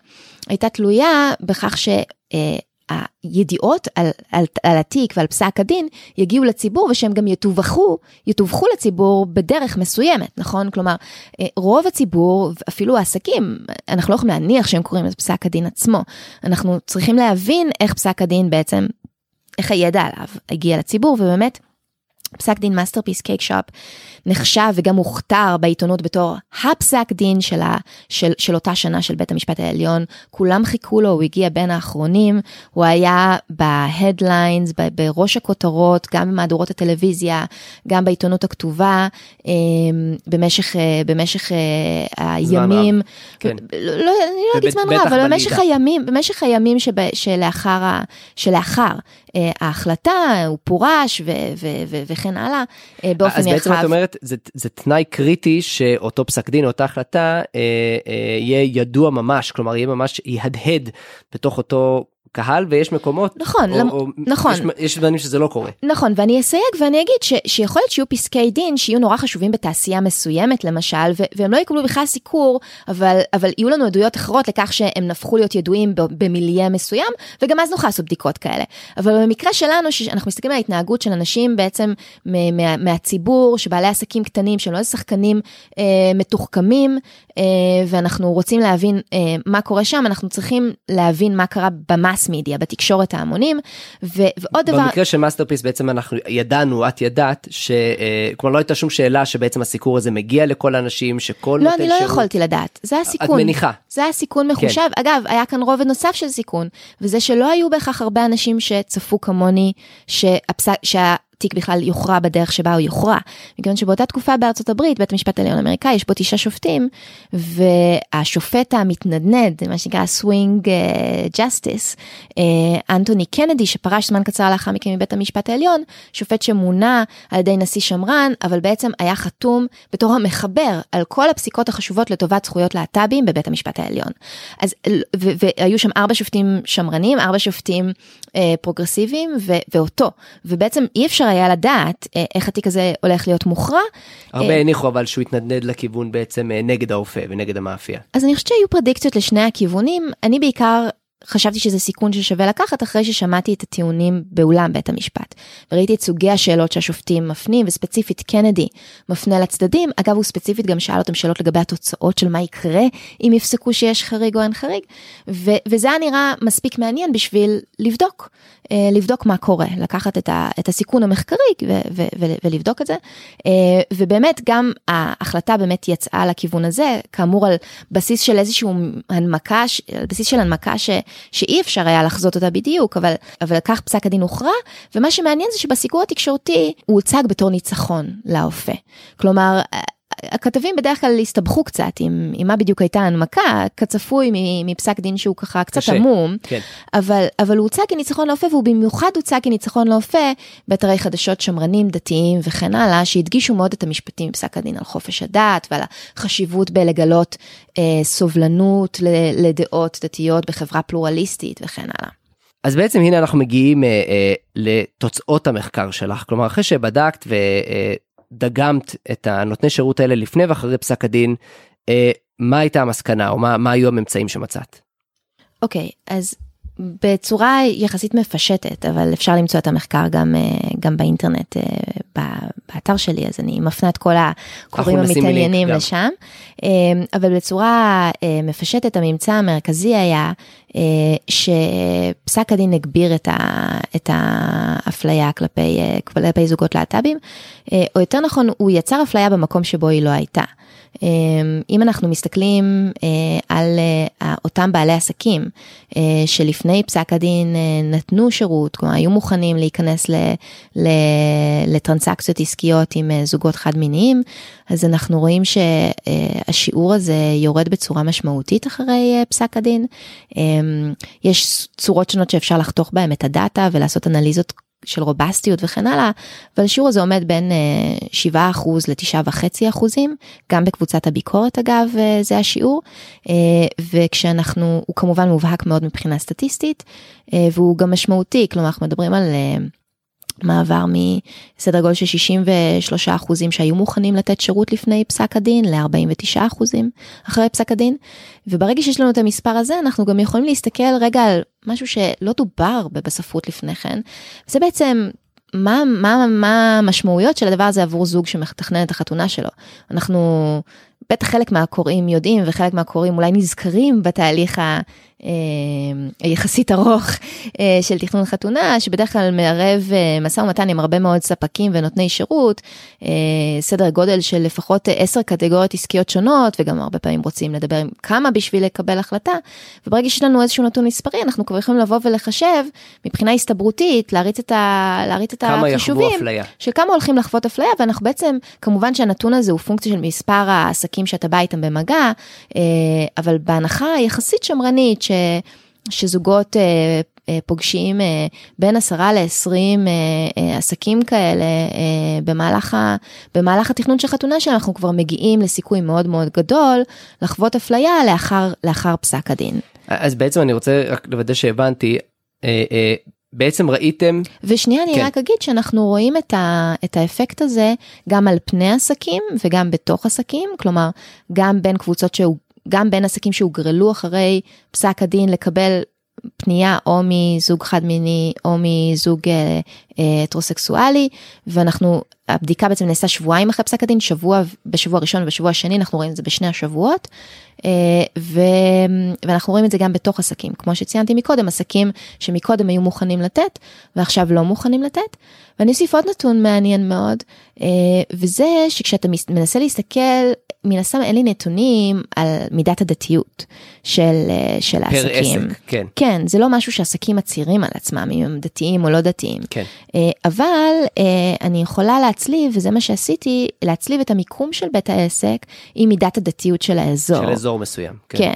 הייתה תלויה בכך שהידיעות על, על, על התיק ועל פסק הדין יגיעו לציבור ושהם גם יתווכו, יתווכו לציבור בדרך מסוימת, נכון? כלומר, רוב הציבור, אפילו העסקים, אנחנו לא יכולים להניח שהם קוראים את פסק הדין עצמו. אנחנו צריכים להבין איך פסק הדין בעצם, איך הידע עליו הגיע לציבור, ובאמת פסק דין מאסטרפיס קייק שופ נחשב וגם הוכתר בעיתונות בתור הפסק דין שלה, של, של אותה שנה של בית המשפט העליון. כולם חיכו לו, הוא הגיע בין האחרונים, הוא היה בהדליינס, בראש הכותרות, גם במהדורות הטלוויזיה, גם בעיתונות הכתובה, במשך, במשך הימים, כן. לא, לא, אני לא אגיד זמן רב, אבל במשך הימים, במשך הימים שבה, שלאחר, שלאחר ההחלטה, הוא פורש ו, ו, ו, וכן הלאה, באופן אז יחב. בעצם את אומרת, זה, זה תנאי קריטי שאותו פסק דין, אותה החלטה, אה, אה, יהיה ידוע ממש, כלומר יהיה ממש יהדהד בתוך אותו קהל, ויש מקומות, נכון, או, למ... או, נכון. יש, יש דברים שזה לא קורה. נכון, ואני אסייג ואני אגיד ש, שיכול להיות שיהיו פסקי דין, שיהיו נורא חשובים בתעשייה מסוימת למשל, ו, והם לא יקבלו בכלל סיקור, אבל, אבל יהיו לנו עדויות אחרות לכך שהם נפכו להיות ידועים במיליה מסוים, וגם אז נוכל לעשות בדיקות כאלה. אבל במקרה שלנו, שאנחנו מסתכלים על ההתנהגות של אנשים בעצם מה, מה, מהציבור, שבעלי עסקים קטנים, שהם לא איזה שחקנים אה, מתוחכמים, אה, ואנחנו רוצים להבין אה, מה קורה שם, אנחנו צריכים להבין מה קרה במס מידיה, בתקשורת ההמונים, ו- ועוד דבר... במקרה של מאסטרפיס, בעצם אנחנו ידענו, את ידעת, ש... כלומר, לא הייתה שום שאלה שבעצם הסיכור הזה מגיע לכל האנשים, שכל... לא, אני לא שירות... יכולתי לדעת. זה הסיכון. את מניחה. זה הסיכון מחושב. כן. אגב, היה כאן רובד נוסף של סיכון, וזה שלא היו בהכרח הרבה אנשים שצפו כמוני, שהפסק... שה... תיק בכלל יוכרע בדרך שבה הוא יוכרע. מכיוון שבאותה תקופה בארצות הברית, בית המשפט העליון האמריקאי, יש בו תשעה שופטים, והשופט המתנדנד, מה שנקרא סווינג ג'סטיס, אנטוני קנדי, שפרש זמן קצר לאחר מכן מבית המשפט העליון, שופט שמונה על ידי נשיא שמרן, אבל בעצם היה חתום בתור המחבר על כל הפסיקות החשובות לטובת זכויות להט"בים בבית המשפט העליון. אז, ו- והיו שם ארבע שופטים שמרנים, ארבע שופטים פרוגרסיביים, ו- ואותו. ובעצם אי אפשר היה לדעת איך התיק הזה הולך להיות מוכרע. הרבה הניחו אבל שהוא התנדנד לכיוון בעצם נגד האופה ונגד המאפיה. אז אני חושבת שהיו פרדיקציות לשני הכיוונים. אני בעיקר חשבתי שזה סיכון ששווה לקחת אחרי ששמעתי את הטיעונים באולם בית המשפט. וראיתי את סוגי השאלות שהשופטים מפנים, וספציפית קנדי מפנה לצדדים. אגב, הוא ספציפית גם שאל אותם שאלות לגבי התוצאות של מה יקרה, אם יפסקו שיש חריג או אין חריג. ו- וזה נראה מספיק מעניין בשביל לבדוק, לבדוק מה קורה, לקחת את, ה- את הסיכון המחקרי ו- ו- ו- ולבדוק את זה. ובאמת גם ההחלטה באמת יצאה לכיוון הזה, כאמור על בסיס של איזשהו הנמקה, על בסיס של הנמקה ש שאי אפשר היה לחזות אותה בדיוק, אבל, אבל כך פסק הדין הוכרע, ומה שמעניין זה שבסיקור התקשורתי הוא הוצג בתור ניצחון לאופה. כלומר, הכתבים בדרך כלל הסתבכו קצת עם, עם מה בדיוק הייתה הנמקה, כצפוי מפסק דין שהוא ככה קצת עמום, כן. אבל, אבל הוא הוצא כניצחון לאופה, והוא במיוחד הוצא כניצחון לאופה, באתרי חדשות שמרנים, דתיים וכן הלאה, שהדגישו מאוד את המשפטים מפסק הדין על חופש הדת, ועל החשיבות בלגלות אה, סובלנות לדעות דתיות בחברה פלורליסטית וכן הלאה. אז בעצם הנה אנחנו מגיעים אה, אה, לתוצאות המחקר שלך, כלומר אחרי שבדקת ו... אה, דגמת את הנותני שירות האלה לפני ואחרי פסק הדין, מה הייתה המסקנה, או מה, מה היו הממצאים שמצאת? אוקיי, okay, אז בצורה יחסית מפשטת, אבל אפשר למצוא את המחקר גם, גם באינטרנט, באתר שלי, אז אני מפנה את כל הקוראים המתעניינים לשם, אבל בצורה מפשטת, הממצא המרכזי היה שפסק הדין הגביר את האפליה כלפי, כלפי זוגות להט"בים, או יותר נכון, הוא יצר אפליה במקום שבו היא לא הייתה. אם אנחנו מסתכלים על אותם בעלי עסקים שלפני פסק הדין נתנו שירות, כלומר היו מוכנים להיכנס לטרנסקציות עסקיות עם זוגות חד מיניים, אז אנחנו רואים שהשיעור הזה יורד בצורה משמעותית אחרי פסק הדין. יש צורות שונות שאפשר לחתוך בהם את הדאטה ולעשות אנליזות של רובסטיות וכן הלאה, אבל השיעור הזה עומד בין שבעה אחוז ל-תשע נקודה חמש אחוז, גם בקבוצת הביקורת אגב זה השיעור, וכשאנחנו, הוא כמובן מובהק מאוד מבחינה סטטיסטית, והוא גם משמעותי, כלומר אנחנו מדברים על מעבר מסדר גודל של שישים ושלושה אחוז שהיו מוכנים לתת שירות לפני פסק הדין, ל-ארבעים ותשעה אחוז אחרי פסק הדין, וברגע שיש לנו את המספר הזה, אנחנו גם יכולים להסתכל רגע על משהו שלא דובר בספרות לפני כן, וזה בעצם מה, מה, מה המשמעויות של הדבר הזה עבור זוג שמתכנן את החתונה שלו. אנחנו בטח חלק מהקוראים יודעים, וחלק מהקוראים אולי נזכרים בתהליך ה... יחסית ארוך של תכנון חתונה, שבדרך כלל מערב משא ומתן עם הרבה מאוד ספקים ונותני שירות, סדר גודל של לפחות עשר קטגוריות עסקיות שונות, וגם הרבה פעמים רוצים לדבר עם כמה בשביל לקבל החלטה, וברגע שיש לנו איזשהו נתון מספרי, אנחנו כבר יכולים לבוא ולחשב, מבחינה הסתברותית, להריץ את החישובים, של כמה הולכים לחוות אפליה, ואנחנו בעצם, כמובן שהנתון הזה הוא פונקציה של מספר העסקים שאתה בא איתם במגע, אבל בהנחה יחסית שמרנית שזוגות פוגשים בין עשרה לעשרים עסקים כאלה במהלך התכנון של חתונה, שאנחנו כבר מגיעים לסיכוי מאוד מאוד גדול לחוות אפליה לאחר פסק הדין. אז בעצם אני רוצה רק לוודא שהבנתי, בעצם ראיתם... ושנייה אני רק אגיד שאנחנו רואים את האפקט הזה גם על פני עסקים וגם בתוך עסקים, כלומר גם בין קבוצות שהוא גם בין עסקים שהוגרלו אחרי פסק הדין לקבל פנייה או מזוג חד מיני או מזוג הטרוסקסואלי, ואנחנו, הבדיקה בעצם נעשה שבועיים אחרי פסק הדין, שבוע, בשבוע הראשון ובשבוע השני, אנחנו רואים את זה בשני השבועות, ו, ואנחנו רואים את זה גם בתוך עסקים, כמו שציינתי מקודם, עסקים שמקודם היו מוכנים לתת, ועכשיו לא מוכנים לתת, ואני אוסיף עוד נתון מעניין מאוד, וזה שכשאתה מנסה להסתכל, מן הסתם אין לי נתונים על מידת הדתיות של, של העסקים. עסק, כן. כן, זה לא משהו שעסקים מצהירים על עצמם, אם הם דתיים או לא דתיים. כן. אבל אני יכולה להצליב, וזה מה שעשיתי, להצליב את המיקום של בית העסק עם מידת הדתיות של האזור. של אזור מסוים. כן. כן.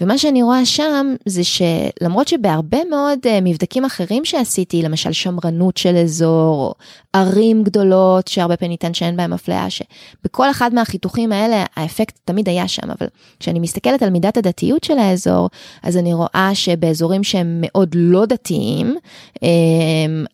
ומה שאני רואה שם זה שלמרות שבהרבה מאוד מבדקים אחרים שעשיתי, למשל שמרנות של אזור, או ערים גדולות שהרבה פעמים ניתן שאין בהם אפליה, שבכל אחד מהחיתוכים האלה האפקט תמיד היה שם, אבל כשאני מסתכלת על מידת הדתיות של האזור, אז אני רואה שבאזורים שהם מאוד לא דתיים,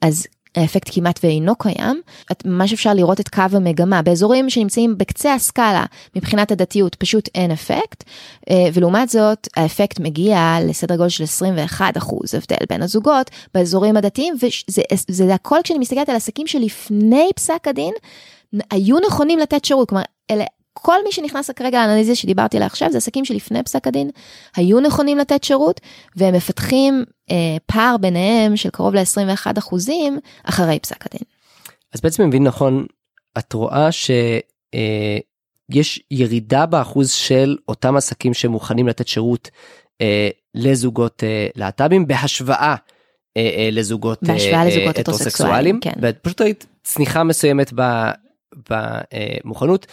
אז האפקט כמעט ואינו קיים. מה שאפשר לראות את קו המגמה, באזורים שנמצאים בקצה הסקאלה, מבחינת הדתיות פשוט אין אפקט, ולעומת זאת, האפקט מגיע לסדר גודל של עשרים ואחד אחוז הבדל בין הזוגות, באזורים הדתיים, וזה זה הכל כשאני מסתכלת על עסקים שלפני פסק הדין, היו נכונים לתת שירות, כלומר, אלה כל מי שנכנס כרגע לאנליזה שדיברתי עליה עכשיו, זה עסקים שלפני פסק הדין, היו נכונים לתת שירות, והם מפתחים אה, פער ביניהם של קרוב ל-עשרים ואחד אחוזים אחרי פסק הדין. אז בעצם מבין נכון, את רואה שיש ירידה באחוז של אותם עסקים שמוכנים לתת שירות אה, לזוגות אה, להט"בים, בהשוואה אה, אה, לזוגות הטרוסקסואלים, אה, אה, כן. פשוט היית צניחה מסוימת במוכנות,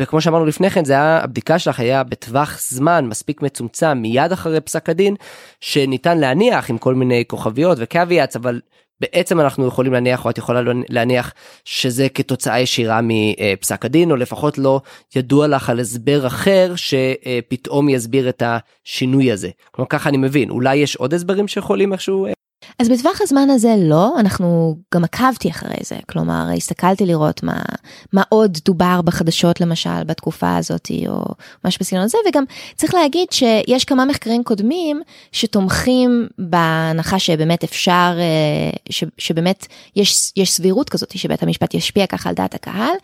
וכמו שאמרנו לפני כן, הבדיקה שלך היה בטווח זמן מספיק מצומצם מיד אחרי פסק הדין, שניתן להניח עם כל מיני כוכביות וקוויאץ, אבל בעצם אנחנו יכולים להניח, או את יכולה להניח, שזה כתוצאה ישירה מפסק הדין, או לפחות לא ידוע לך על הסבר אחר, שפתאום יסביר את השינוי הזה. כלומר, ככה אני מבין, אולי יש עוד הסברים שיכולים איכשהו... אז בטווח הזמן הזה לא, אנחנו גם עקבתי אחרי זה, כלומר, הסתכלתי לראות מה, מה עוד דובר בחדשות למשל, בתקופה הזאת, או משהו בסגנון הזה, וגם צריך להגיד שיש כמה מחקרים קודמים שתומכים בהנחה שבאמת אפשר, ש, שבאמת יש, יש סבירות כזאת, שבית המשפט ישפיע ככה על דעת הקהל.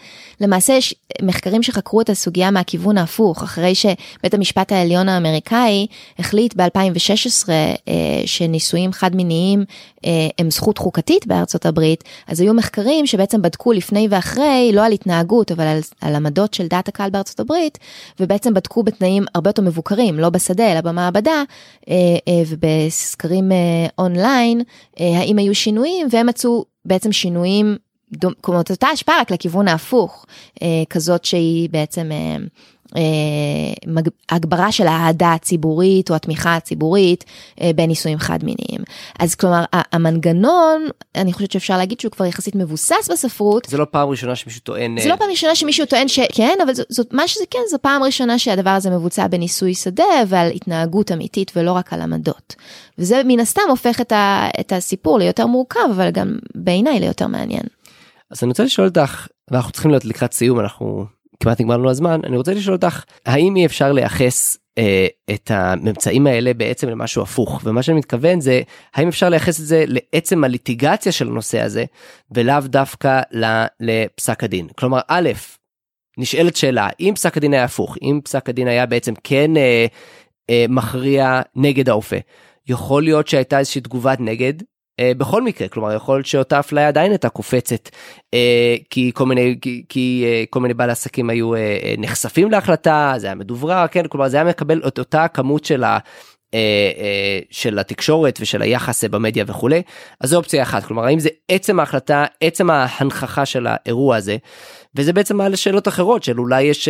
למעשה יש מחקרים שחקרו את הסוגיה מהכיוון ההפוך, אחרי שבית המשפט העליון האמריקאי החליט ב-אלפיים ושש עשרה שנישואים חד מיניים, הם זכות חוקתית בארצות הברית, אז היו מחקרים שבעצם בדקו לפני ואחרי, לא על התנהגות, אבל על, על עמדות של דעת הקהל בארצות הברית, ובעצם בדקו בתנאים הרבה יותר מבוקרים, לא בשדה, אלא במעבדה, ובסקרים אונליין, האם היו שינויים, והם מצאו בעצם שינויים, כמו אותה השפעה רק לכיוון ההפוך, כזאת שהיא בעצם... הגברה של ההעדה הציבורית או התמיכה הציבורית בנישואים חד מיניים. אז כלומר המנגנון, אני חושבת שאפשר להגיד שהוא כבר יחסית מבוסס בספרות. זה לא פעם ראשונה שמישהו טוען, זה לא פעם ראשונה שמישהו טוען שכן, אבל זאת מה שזה כן, זו פעם ראשונה שהדבר הזה מבוצע בניסוי שדה ועל התנהגות אמיתית ולא רק על עמדות. וזה מן הסתם הופך את הסיפור ליותר מורכב, אבל גם בעיניי ליותר מעניין. אז אני רוצה לשאול אותך, ואנחנו צריכים להיות לקראת סיום, אנחנו... כמעט נגמר לנו הזמן, אני רוצה לשאול אותך, האם אי אפשר לייחס אה, את הממצאים האלה בעצם למשהו הפוך? ומה שאני מתכוון זה, האם אפשר לייחס את זה לעצם הליטיגציה של הנושא הזה, ולאו דווקא לפסק הדין? כלומר, א', נשאלת שאלה, אם פסק הדין היה הפוך, אם פסק הדין היה בעצם כן אה, אה, מכריע נגד האופה, יכול להיות שהייתה איזושהי תגובת נגד, בכל מקרה, כלומר, יכול שאותה אפליה עדיין הייתה קופצת, כי כל מיני, כי כל מיני בעל עסקים היו נחשפים להחלטה, זה היה מדובר, כן, כלומר, זה היה מקבל את אותה כמות של ה... של התקשורת ושל היחס במדיה וכו'. אז זו אופציה אחת, כלומר, האם זה עצם ההחלטה, עצם ההנכחה של האירוע הזה, וזה בעצם מעלה שאלות אחרות, של אולי יש,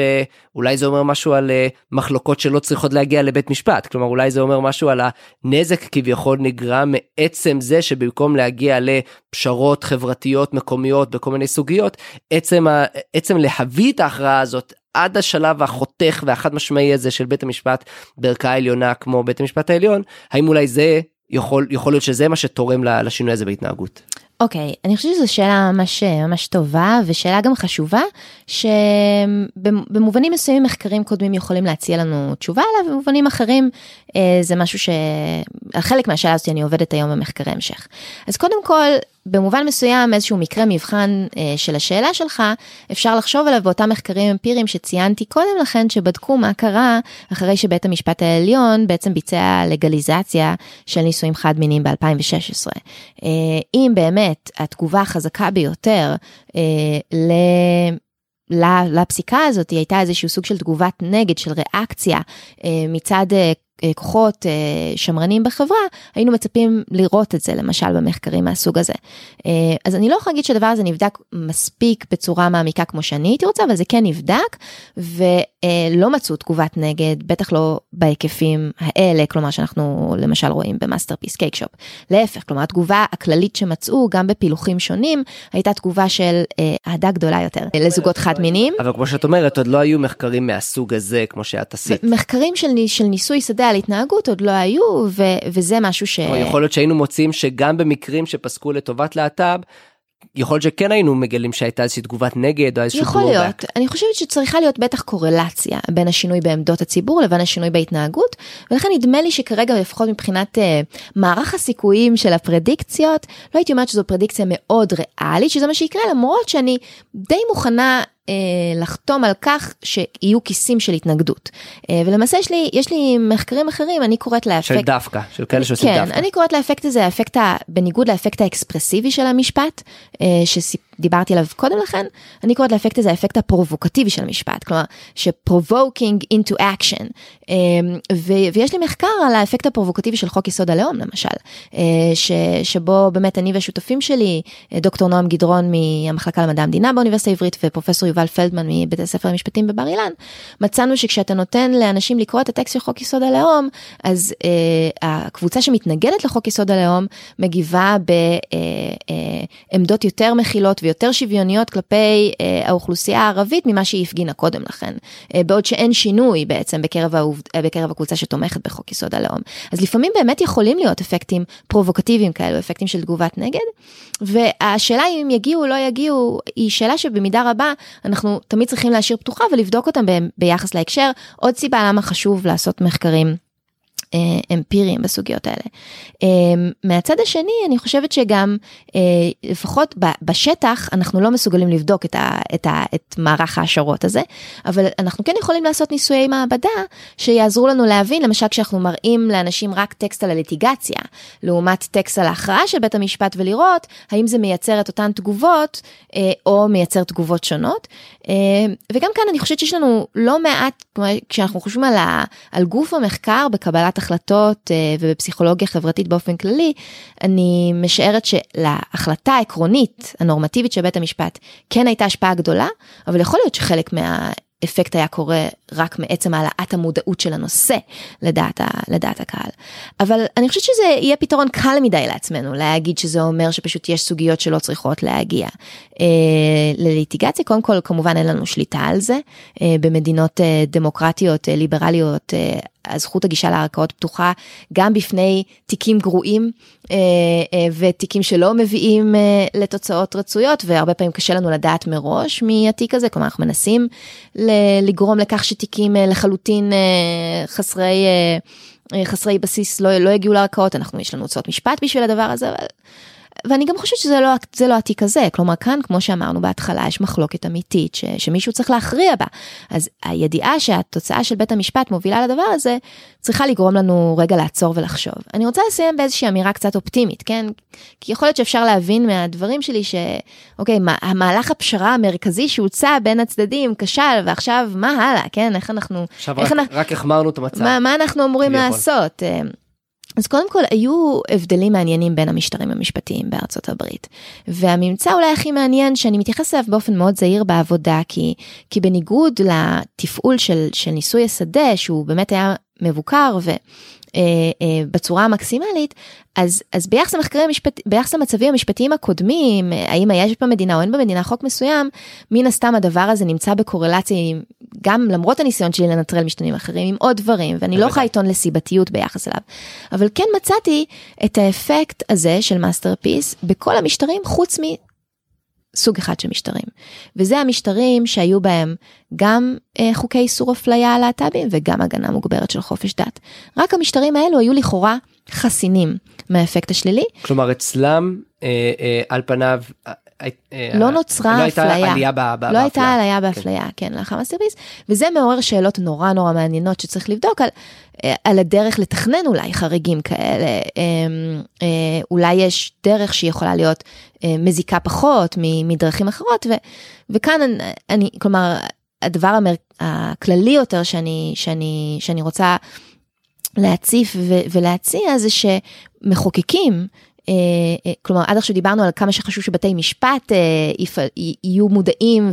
אולי זה אומר משהו על מחלוקות שלא צריכות להגיע לבית משפט, כלומר, אולי זה אומר משהו על הנזק כביכול נגרם מעצם זה שבמקום להגיע לפשרות חברתיות, מקומיות, בכל מיני סוגיות, עצם, עצם להביא את ההכרעה הזאת, עד השלב החותך והחד משמעי הזה של בית המשפט בערכה העליונה כמו בית המשפט העליון, האם אולי זה יכול, יכול להיות שזה מה שתורם לשינוי הזה בהתנהגות? אוקיי, אני חושבת שזו שאלה ממש, ממש טובה, ושאלה גם חשובה, שבמובנים מסוימים מחקרים קודמים יכולים להציע לנו תשובה עליו, ובמובנים אחרים זה משהו ש... חלק מהשאלה הזאת אני עובדת היום במחקרי המשך. אז קודם כל, במובן מסוים איזשהו מקרה מבחן של השאלה שלך, אפשר לחשוב עליו באותם מחקרים אמפיריים שציינתי קודם לכן, שבדקו מה קרה אחרי שבית המשפט העליון בעצם ביצע לגליזציה של נישואים חד מיניים ב-אלפיים ושש עשרה. אם באמת התגובה החזקה ביותר ל... לפסיקה הזאת הייתה איזשהו סוג של תגובת נגד, של ריאקציה מצד כוחות שמרנים בחברה, היינו מצפים לראות את זה, למשל, במחקרים מהסוג הזה. אז אני לא יכולה להגיד שהדבר הזה נבדק מספיק בצורה מעמיקה כמו שאני הייתי רוצה, אבל זה כן נבדק, ולא מצאו תגובת נגד, בטח לא בהיקפים האלה, כלומר שאנחנו למשל רואים במאסטרפיס קייקשופ. להפך, כלומר, התגובה הכללית שמצאו, גם בפילוחים שונים, הייתה תגובה של אהדה גדולה יותר לזוגות חד מיניים. אבל כמו שאת אומרת, עוד לא היו מחקרים מהסוג הזה, כמו שאת עשית. מחקרים של, של ניסוי שדה על התנהגות עוד לא היו, ו- וזה משהו ש... יכול להיות שהיינו מוצאים שגם במקרים שפסקו לטובת להט"ב, יכול להיות שכן היינו מגלים שהייתה איזושהי תגובת נגד, או איזשהו... יכול להיות. אני חושבת שצריכה להיות בטח קורלציה בין השינוי בעמדות הציבור לבין השינוי בהתנהגות, ולכן נדמה לי שכרגע, לפחות מבחינת מערך הסיכויים של הפרדיקציות, לא הייתי אומרת שזו פרדיקציה מאוד ריאלית, שזה מה שיקרה, למרות שאני די מוכנה... לחתום על כך שיהיו כיסים של התנגדות. ולמעשה יש לי, יש לי מחקרים אחרים, אני קוראת לאפקט... של דווקא, של כאלה שעושים דווקא. כן, אני קוראת לאפקט הזה, האפקט, בניגוד לאפקט האקספרסיבי של המשפט, שסיפ... שדיברתי עליו קודם לכן, אני קוראת לאפקט הזה האפקט הפרובוקטיבי של המשפט, כלומר, ש-provoking into action, ויש לי מחקר על האפקט הפרובוקטיבי של חוק יסוד הלאום, למשל, שבו באמת אני והשותפים שלי, דוקטור נועם גדרון מהמחלקה למדע המדינה באוניברסיטה העברית, ופרופסור יובל פלדמן מבית הספר למשפטים בבר אילן, מצאנו שכשאתה נותן לאנשים לקרוא את הטקסט של חוק יסוד הלאום, אז הקבוצה שמתנגדת לחוק יסוד הלאום מגיבה בעמדות יותר מכילות ויותר שוויוניות כלפי האוכלוסייה הערבית ממה שהיא הפגינה קודם לכן, בעוד שאין שינוי בעצם בקרב, העובד, בקרב הקבוצה שתומכת בחוק יסוד הלאום. אז לפעמים באמת יכולים להיות אפקטים פרובוקטיביים כאלו, אפקטים של תגובת נגד, והשאלה אם יגיעו או לא יגיעו היא שאלה שבמידה רבה אנחנו תמיד צריכים להשאיר פתוחה ולבדוק אותם ב- ביחס להקשר. עוד סיבה למה חשוב לעשות מחקרים אמפיריים בסוגיות האלה. מהצד השני, אני חושבת שגם, לפחות בשטח, אנחנו לא מסוגלים לבדוק את מערך ההשערות הזה, אבל אנחנו כן יכולים לעשות ניסויי מעבדה, שיעזרו לנו להבין, למשל כשאנחנו מראים לאנשים רק טקסט על הליטיגציה, לעומת טקסט על ההכרעה של בית המשפט, ולראות האם זה מייצר את אותן תגובות, או מייצר תגובות שונות. וגם כאן אני חושבת שיש לנו לא מעט, כשאנחנו חושבים על גוף המחקר בקבלת החלטות ובפסיכולוגיה חברתית באופן כללי, אני משערת שלהחלטה העקרונית, הנורמטיבית של בית המשפט, כן הייתה השפעה גדולה, אבל יכול להיות שחלק מהאפקט היה קורה רק מעצם העלאת המודעות של הנושא לדעת, לדעת הקהל. אבל אני חושבת שזה יהיה פתרון קל מדי לעצמנו, להגיד שזה אומר שפשוט יש סוגיות שלא צריכות להגיע. לליטיגציה, קודם כל, כמובן אין לנו שליטה על זה. במדינות דמוקרטיות, ליברליות, הזכות הגישה לערכאות פתוחה, גם בפני תיקים גרועים, ותיקים שלא מביאים לתוצאות רצויות, והרבה פעמים קשה לנו לדעת מראש מהתיק הזה, כלומר אנחנו מנסים לגרום לכך שתיקים לחלוטין חסרי, חסרי בסיס לא, לא הגיעו לערכאות, אנחנו יש לנו הוצאות משפט בשביל הדבר הזה, אבל... ואני גם חושבת שזה לא, זה לא התיק הזה, כלומר כאן, כמו שאמרנו בהתחלה, יש מחלוקת אמיתית ש, שמישהו צריך להכריע בה, אז הידיעה שהתוצאה של בית המשפט מובילה לדבר הזה, צריכה לגרום לנו רגע לעצור ולחשוב. אני רוצה לסיים באיזושהי אמירה קצת אופטימית, כן? כי יכול להיות שאפשר להבין מהדברים שלי ש, אוקיי, מה, המהלך הפשרה המרכזי שהוצא בין הצדדים, כשל, ועכשיו מה הלאה, כן? איך אנחנו... עכשיו איך רק, אנחנו, רק החמרנו את המצב. מה, מה אנחנו אמורים לעשות? אז קודם כל, היו הבדלים מעניינים בין המשטרים המשפטיים בארצות הברית. והממצא אולי הכי מעניין, שאני מתייחס אליו באופן מאוד זהיר בעבודה, כי, כי בניגוד לתפעול של, של ניסוי השדה, שהוא באמת היה מבוקר ו... בצורה המקסימלית, אז, אז ביחס למחקרים המשפט, ביחס למצבים המשפטיים הקודמים, האם יש במדינה או אין במדינה חוק מסוים, מן הסתם הדבר הזה נמצא בקורלציה, גם למרות הניסיון שלי לנטרל משתנים אחרים, עם עוד דברים, ואני לא חי עיתון לסיבתיות ביחס אליו. אבל כן מצאתי את האפקט הזה של מאסטרפיס בכל המשטרים, חוץ מ... סוג אחד של משטרים, וזה המשטרים שהיו בהם גם אה, חוקי איסור אפליה על להט"בים, וגם הגנה מוגברת של חופש דת. רק המשטרים האלו היו לכאורה חסינים מהאפקט השלילי. כלומר, אצלם, אה, אה, על פניו, לא נוצרה אפליה, לא הייתה עלייה באפליה, כן, לאחר מאסטרפיס, וזה מעורר שאלות נורא נורא מעניינות שצריך לבדוק על הדרך לתכנן אולי חריגים כאלה, אולי יש דרך שיכולה להיות מזיקה פחות מדרכים אחרות, וכאן אני, כלומר, הדבר הכללי יותר שאני רוצה להציף ולהציע זה שמחוקקים, כלומר, עד עכשיו דיברנו על כמה שחשוב שבתי משפט יהיו מודעים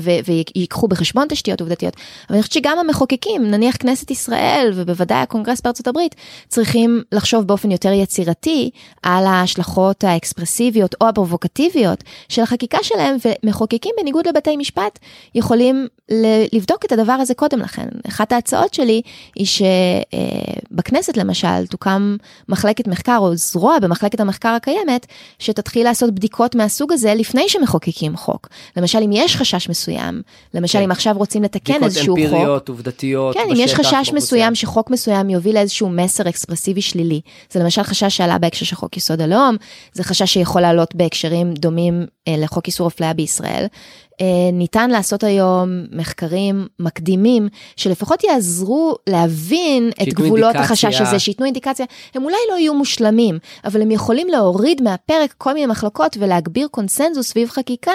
ויקחו בחשבון תשתיות עובדתיות, אבל אני חושבת שגם המחוקקים, נניח כנסת ישראל ובוודאי הקונגרס בארצות הברית, צריכים לחשוב באופן יותר יצירתי על ההשלכות האקספרסיביות או הפרובוקטיביות של החקיקה שלהם, ומחוקקים בניגוד לבתי משפט יכולים לבדוק את הדבר הזה קודם לכן. אחת ההצעות שלי היא שבכנסת למשל תוקם מחלקת מחקר או זרוע במחלקת המחקר הקיים, שתתחיל לעשות בדיקות מהסוג הזה לפני שמחוקקים חוק. למשל, אם יש חשש מסוים, למשל, אם עכשיו רוצים לתקן איזשהו חוק, בדיקות אמפיריות, עובדתיות, כן, אם יש חשש מסוים שחוק מסוים יוביל לאיזשהו מסר אקספרסיבי שלילי. זה למשל חשש שעלה בהקשר של חוק יסוד הלאום, זה חשש שיכול לעלות בהקשרים דומים לחוק איסור אפליה בישראל, ניתן לעשות היום מחקרים מקדימים, שלפחות יעזרו להבין את גבולות החשש הזה, שיתנו אינדיקציה, הם אולי לא יהיו מושלמים, אבל הם יכולים להוריד מהפרק כל מיני מחלוקות, ולהגביר קונסנזוס סביב חקיקה,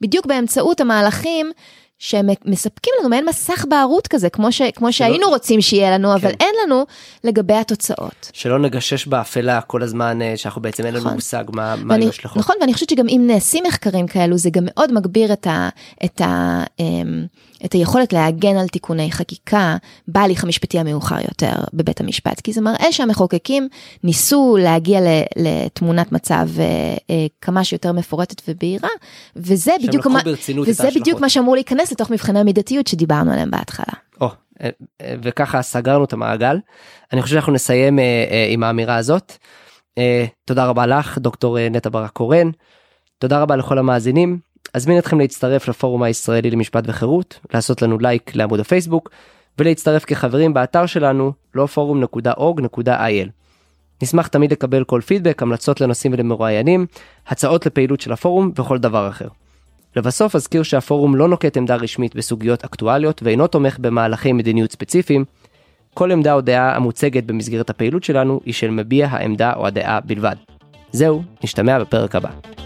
בדיוק באמצעות המהלכים, שמספקים לנו מעין מסך בערות כזה, כמו, ש, כמו שלא, שהיינו רוצים שיהיה לנו, כן. אבל אין לנו לגבי התוצאות. שלא נגשש באפלה כל הזמן, שאנחנו בעצם נכון. אין לנו מושג מה, מה ואני, יש לכם. נכון, ואני חושבת שגם אם נעשים מחקרים כאלו, זה גם מאוד מגביר את, ה, את, ה, את היכולת להגן על תיקוני חקיקה, בהליך המשפטי המאוחר יותר בבית המשפט, כי זה מראה שהמחוקקים ניסו להגיע לתמונת מצב כמה שיותר מפורטת ובהירה, וזה בדיוק, מה, וזה בדיוק מה שאמור להיכנס לתוך מבחני המידתיות שדיברנו עליהם בהתחלה. או, וככה סגרנו את המעגל. אני חושב שאנחנו נסיים עם האמירה הזאת. תודה רבה לך, דוקטור נטע ברק-קורן. תודה רבה לכל המאזינים. אזמין אתכם להצטרף לפורום הישראלי למשפט וחירות, לעשות לנו לייק לעמוד הפייסבוק, ולהצטרף כחברים באתר שלנו, לא פורום נקודה אורג נקודה איי אל. נשמח תמיד לקבל כל פידבק, המלצות לנושאים ולמרואיינים, הצעות לפעילות של הפורום וכל דבר אחר. לבסוף אזכיר שהפורום לא נוקט עמדה רשמית בסוגיות אקטואליות ואינו תומך במהלכי מדיניות ספציפיים. כל עמדה או דעה המוצגת במסגרת הפעילות שלנו היא של מביע העמדה או הדעה בלבד. זהו, נשתמע בפרק הבא.